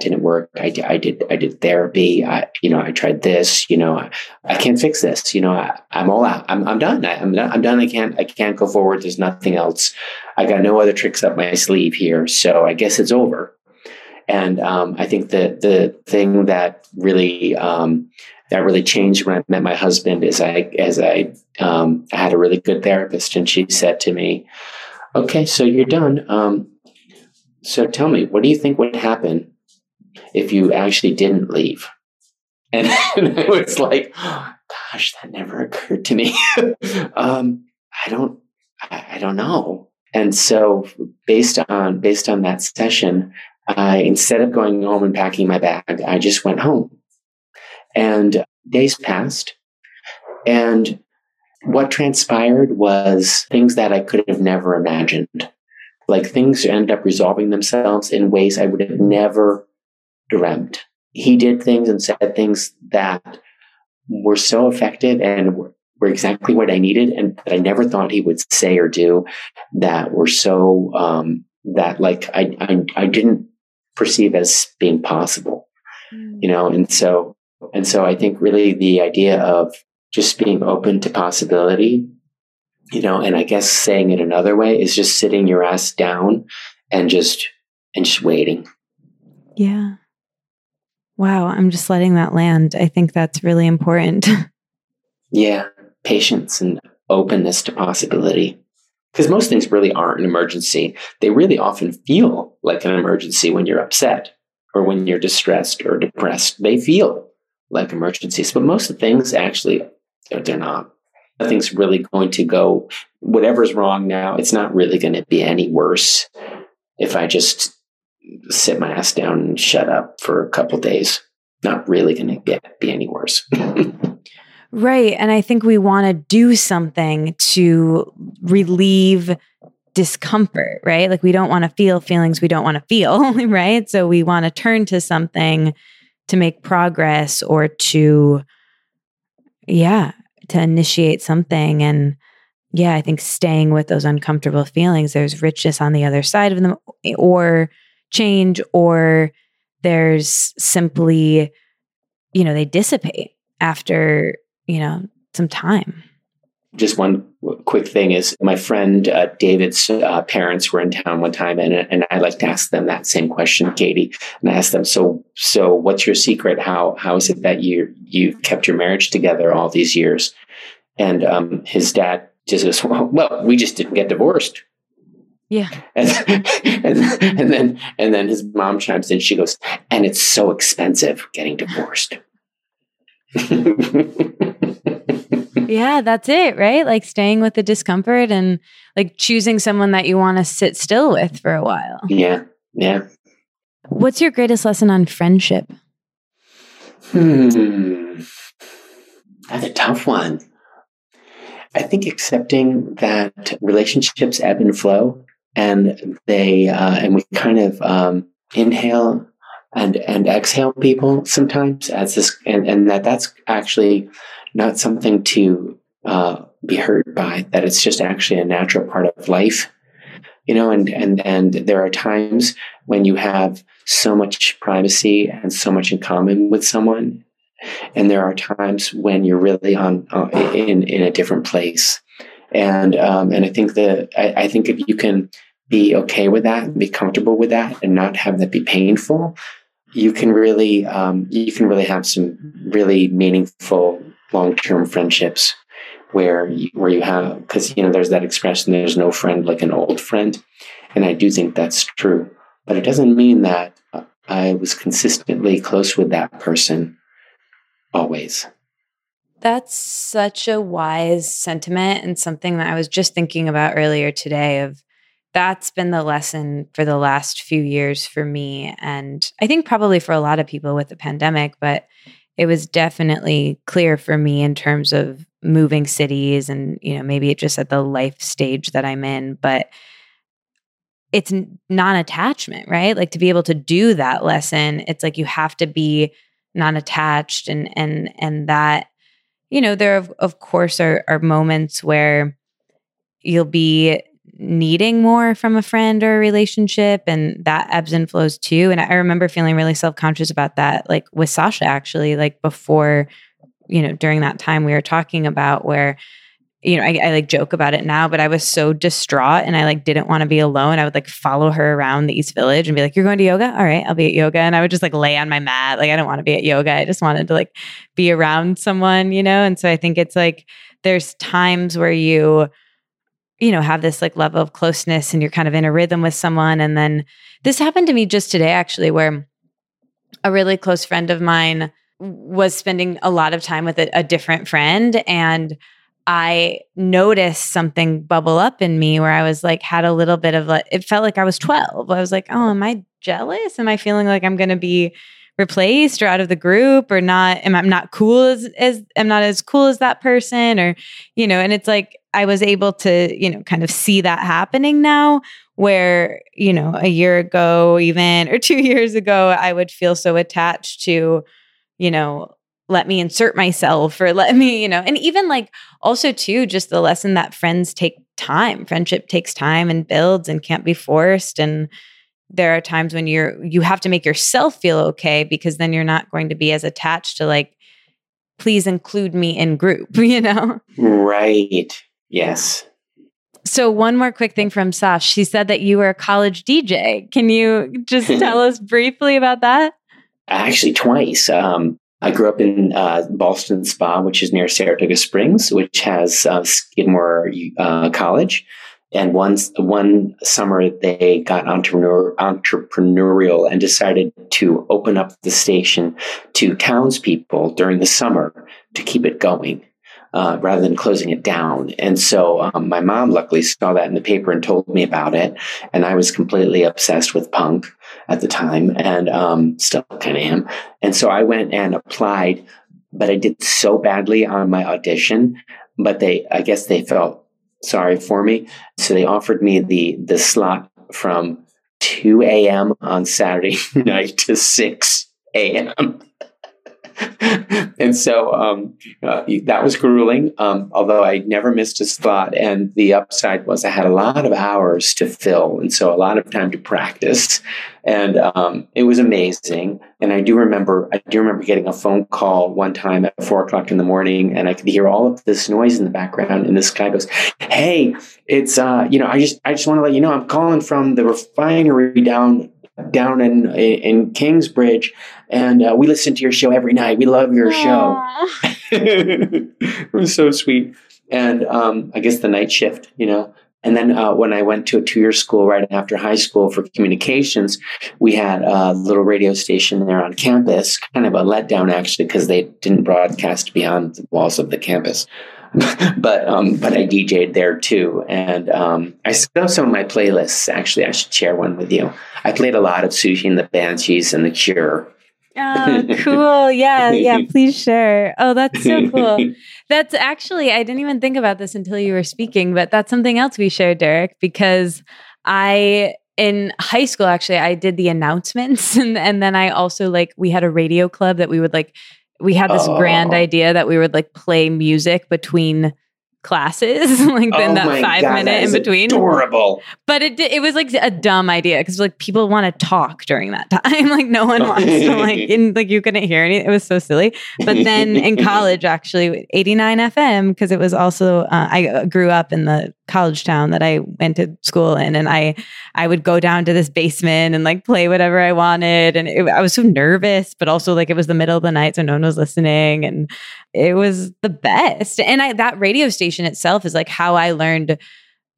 didn't work. I did therapy. I tried this, I can't fix this. I'm all out. I'm done. I'm done. I can't go forward. There's nothing else. I got no other tricks up my sleeve here. So I guess it's over. And I think the thing that really changed when I met my husband is I had a really good therapist, and she said to me, "Okay, so you're done. So tell me, what do you think would happen if you actually didn't leave?" And I was like, oh, "Gosh, that never occurred to me. I don't know." And so based on that session, instead of going home and packing my bag, I just went home, and days passed. And what transpired was things that I could have never imagined. Like things ended up resolving themselves in ways I would have never dreamt. He did things and said things that were so effective and were exactly what I needed, and that I never thought he would say or do, that were so, that like I didn't perceive as being possible, and so I think really the idea of just being open to possibility, and I guess saying it another way is just sitting your ass down and just waiting. Yeah. Wow. I'm just letting that land. I think that's really important. Yeah. Patience and openness to possibility. Because most things really aren't an emergency. They really often feel like an emergency when you're upset or when you're distressed or depressed. They feel like emergencies, but most of the things actually, they're not. Nothing's really going to go, whatever's wrong now, it's not really going to be any worse if I just sit my ass down and shut up for a couple days. Not really going to be any worse. Right. And I think we want to do something to relieve discomfort, right? Like we don't want to feel feelings we don't want to feel, right? So we want to turn to something to make progress or to initiate something. And yeah, I think staying with those uncomfortable feelings, there's richness on the other side of them, or change, or there's simply, they dissipate after some time. Just one quick thing is my friend David's parents were in town one time, and I like to ask them that same question, Katie. And I asked them, so what's your secret? How is it that you've kept your marriage together all these years? And his dad just goes, well, we just didn't get divorced. Yeah. And then his mom chimes in. She goes, and it's so expensive getting divorced. Yeah, that's it, right? Like staying with the discomfort and like choosing someone that you want to sit still with for a while. Yeah. Yeah. What's your greatest lesson on friendship? That's a tough one. I think accepting that relationships ebb and flow, and they, and we kind of inhale and exhale people sometimes as this, and that's actually not something to be hurt by, that it's just actually a natural part of life, you know, and there are times when you have so much privacy and so much in common with someone. And there are times when you're really on in a different place, and I think that I think if you can be okay with that, and be comfortable with that, and not have that be painful, you can really have some really meaningful long-term friendships where you have, because you know there's that expression, there's no friend like an old friend, and I do think that's true, but it doesn't mean that I was consistently close with that person. Always. That's such a wise sentiment, and something that I was just thinking about earlier today of that's been the lesson for the last few years for me. And I think probably for a lot of people with the pandemic, but it was definitely clear for me in terms of moving cities and, you know, maybe it just at the life stage that I'm in, but it's non-attachment, right? Like to be able to do that lesson, it's like you have to be non-attached and that, you know, there of course are moments where you'll be needing more from a friend or a relationship, and that ebbs and flows too. And I remember feeling really self-conscious about that, like with Sasha actually, like before, you know, during that time we were talking about where, you know, I like joke about it now, but I was so distraught and I like didn't want to be alone. I would like follow her around the East Village and be like, "You're going to yoga? All right, I'll be at yoga." And I would just like lay on my mat. Like I don't want to be at yoga. I just wanted to like be around someone, you know? And so I think it's like, there's times where you know, have this like level of closeness and you're kind of in a rhythm with someone. And then this happened to me just today actually, where a really close friend of mine was spending a lot of time with a different friend, and I noticed something bubble up in me where I was like, had a little bit of like, it felt like I was 12. I was like, oh, am I jealous? Am I feeling like I'm going to be replaced or out of the group or not? I'm not as cool as that person, or, you know, and it's like, I was able to, you know, kind of see that happening now where, you know, a year ago even, or 2 years ago, I would feel so attached to, you know, let me insert myself or let me, you know, and even like also too, just the lesson that friends take time, friendship takes time and builds and can't be forced. And there are times when you have to make yourself feel okay, because then you're not going to be as attached to like, please include me in group, you know? Right. Yes. So one more quick thing from Sash. She said that you were a college DJ. Can you just tell us briefly about that? Actually twice. I grew up in Ballston Spa, which is near Saratoga Springs, which has Skidmore College. And one summer, they got entrepreneurial and decided to open up the station to townspeople during the summer to keep it going, rather than closing it down. And so my mom luckily saw that in the paper and told me about it. And I was completely obsessed with punk at the time, and still kind of am. And so I went and applied, but I did so badly on my audition, but I guess they felt sorry for me. So they offered me the slot from 2 a.m. on Saturday night to 6 a.m. And so that was grueling, although I never missed a slot. And the upside was I had a lot of hours to fill. And so a lot of time to practice. And it was amazing. And I do remember getting a phone call one time at 4 o'clock in the morning, and I could hear all of this noise in the background. And this guy goes, "Hey, it's I just want to let you know I'm calling from the refinery down in Kingsbridge, and we listen to your show every night. We love your show." It was so sweet. And I guess the night shift, you know. And then when I went to a two-year school right after high school for communications, we had a little radio station there on campus, kind of a letdown actually, because they didn't broadcast beyond the walls of the campus. But I DJ'd there too. And I still have some of my playlists. Actually, I should share one with you. I played a lot of Sushi and the Banshees and The Cure. Oh, cool. Yeah. Please share. Oh, that's so cool. That's actually, I didn't even think about this until you were speaking, but that's something else we shared, Derek, because in high school, actually, I did the announcements. And then I also we had a radio club that we would we had this grand idea that we would play music between classes, in that 5 minute in between. Adorable. But it was a dumb idea because people want to talk during that time. No one wants to you couldn't hear anything. It was so silly. But then in college, actually 89 FM, because it was also I grew up in the college town that I went to school in, and I would go down to this basement and play whatever I wanted. And I was so nervous, but also it was the middle of the night, so no one was listening, and it was the best. And that radio station itself is how I learned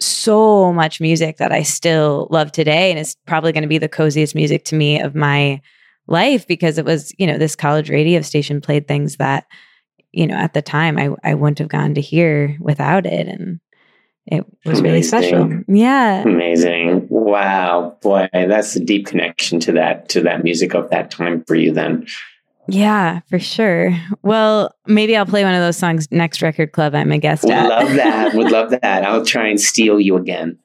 so much music that I still love today, and it's probably going to be the coziest music to me of my life, because it was, this college radio station played things that, at the time I wouldn't have gone to hear without it. And it was really special. Yeah. Amazing. Wow. Boy, that's a deep connection to that music of that time for you then. Yeah, for sure. Well, maybe I'll play one of those songs next record club I'm a guest at. Love that. Would love that. I'll try and steal you again.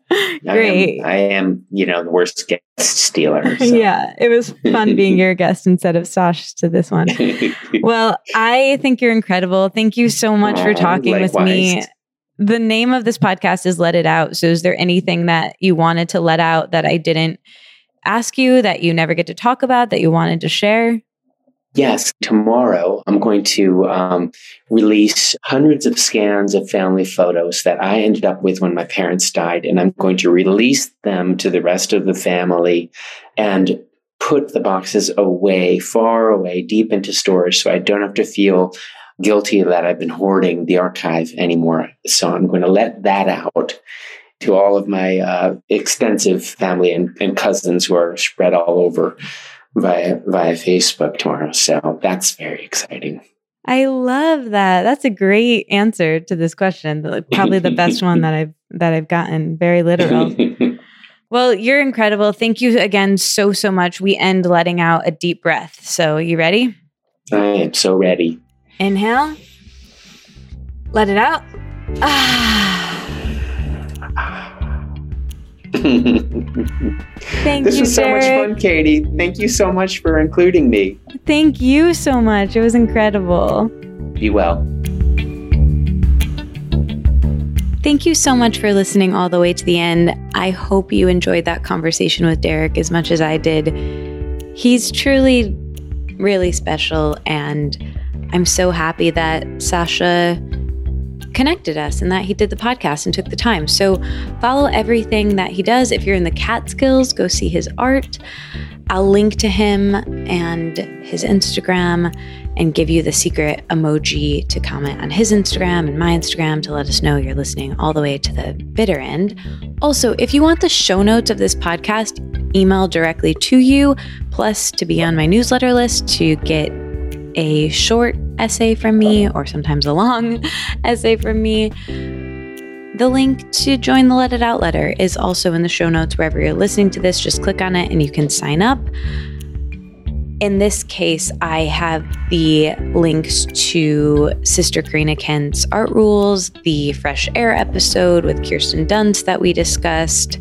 Great. I am the worst guest stealer. So. Yeah, it was fun being your guest instead of Sash to this one. Well, I think you're incredible. Thank you so much for talking with me. The name of this podcast is Let It Out. So is there anything that you wanted to let out that I didn't ask you, that you never get to talk about, that you wanted to share? Yes. Tomorrow, I'm going to release hundreds of scans of family photos that I ended up with when my parents died. And I'm going to release them to the rest of the family and put the boxes away, far away, deep into storage, so I don't have to feel guilty that I've been hoarding the archive anymore. So I'm going to let that out to all of my extensive family and cousins who are spread all over via Facebook tomorrow. So that's very exciting. I love that. That's a great answer to this question. Probably the best one that I've gotten. Very literal. Well, you're incredible. Thank you again so, so much. We end letting out a deep breath. So you ready? I am so ready. Inhale. Let it out. Thank you, Derek. This was so much fun, Katie. Thank you so much for including me. Thank you so much. It was incredible. Be well. Thank you so much for listening all the way to the end. I hope you enjoyed that conversation with Derek as much as I did. He's truly really special, and I'm so happy that Sasha connected us and that he did the podcast and took the time. So follow everything that he does. If you're in the Catskills, go see his art. I'll link to him and his Instagram and give you the secret emoji to comment on his Instagram and my Instagram to let us know you're listening all the way to the bitter end. Also, if you want the show notes of this podcast emailed directly to you, plus to be on my newsletter list to get a short essay from me, or sometimes a long essay from me, the link to join the Let It Out letter is also in the show notes wherever you're listening to this. Just click on it and you can sign up. In this case, I have the links to Sister Karina Kent's Art Rules, the Fresh Air episode with Kirsten Dunst that we discussed,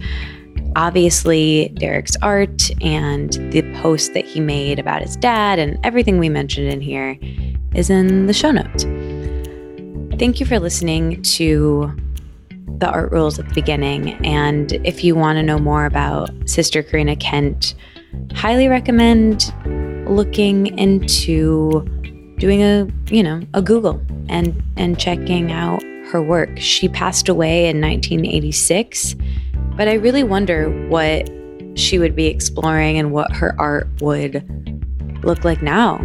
obviously Derek's art, and the post that he made about his dad, and everything we mentioned in here is in the show notes. Thank you for listening to the art rules at the beginning. And if you want to know more about Sister Karina Kent, highly recommend looking into doing a Google and checking out her work. She passed away in 1986, but I really wonder what she would be exploring and what her art would look like now,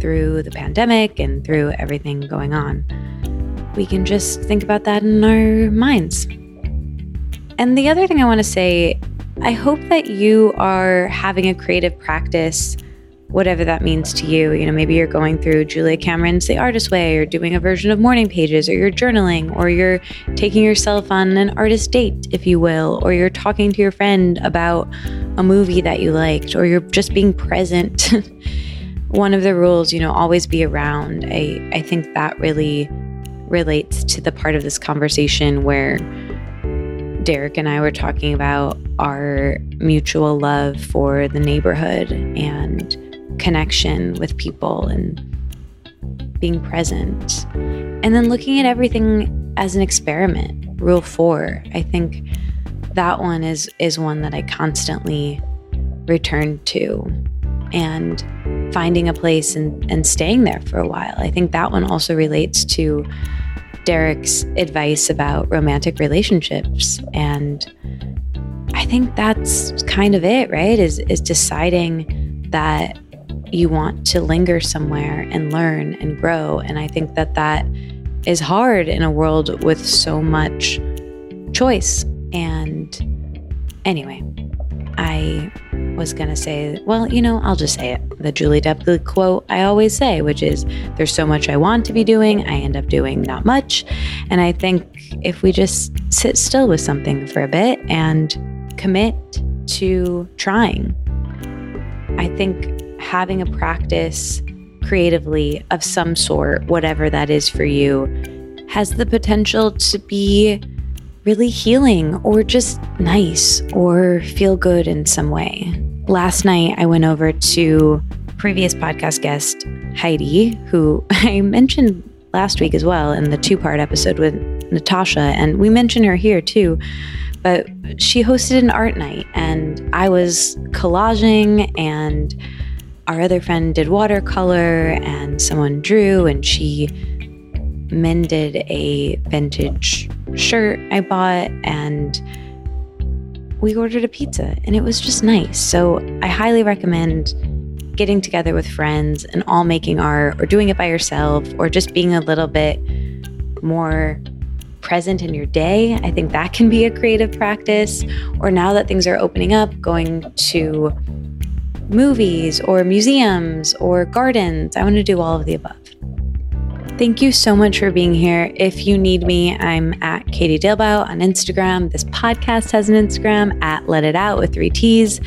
through the pandemic and through everything going on. We can just think about that in our minds. And the other thing I want to say, I hope that you are having a creative practice, whatever that means to you. Maybe you're going through Julia Cameron's The Artist's Way, or doing a version of morning pages, or you're journaling, or you're taking yourself on an artist date, if you will, or you're talking to your friend about a movie that you liked, or you're just being present. One of the rules, always be around. I think that really relates to the part of this conversation where Derek and I were talking about our mutual love for the neighborhood and connection with people and being present. And then looking at everything as an experiment, rule 4. I think that one is one that I constantly return to, and finding a place and staying there for a while. I think that one also relates to Derek's advice about romantic relationships. And I think that's kind of it, right? Is deciding that you want to linger somewhere and learn and grow. And I think that is hard in a world with so much choice. And anyway, I was going to say, I'll just say it. The Julie Debney quote I always say, which is, there's so much I want to be doing, I end up doing not much. And I think if we just sit still with something for a bit and commit to trying, I think having a practice creatively of some sort, whatever that is for you, has the potential to be really healing, or just nice, or feel good in some way. Last night, I went over to previous podcast guest, Heidi, who I mentioned last week as well in the 2-part episode with Natasha, and we mentioned her here too, but she hosted an art night, and I was collaging, and our other friend did watercolor, and someone drew, and she mended a vintage shirt I bought, and we ordered a pizza, and it was just nice. So I highly recommend getting together with friends and all making art, or doing it by yourself, or just being a little bit more present in your day. I think that can be a creative practice. Or now that things are opening up, going to movies or museums or gardens. I want to do all of the above. Thank you so much for being here. If you need me, I'm at Katie Dalebout on Instagram. This podcast has an Instagram, at Let It Out with 3 T's.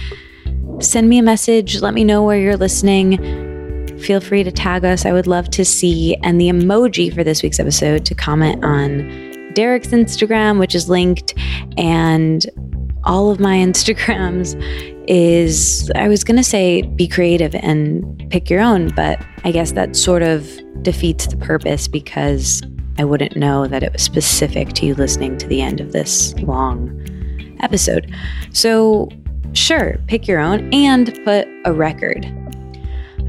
Send me a message. Let me know where you're listening. Feel free to tag us. I would love to see. And the emoji for this week's episode to comment on Derek's Instagram, which is linked, and all of my Instagrams is, I was going to say, be creative and pick your own, but I guess that sort of defeats the purpose, because I wouldn't know that it was specific to you listening to the end of this long episode. So sure, pick your own and put a record.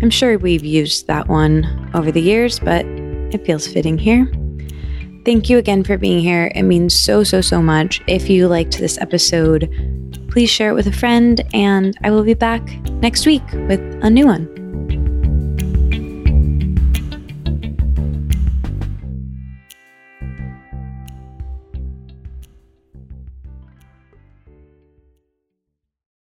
I'm sure we've used that one over the years, but it feels fitting here. Thank you again for being here. It means so, so, so much. If you liked this episode, please share it with a friend, and I will be back next week with a new one.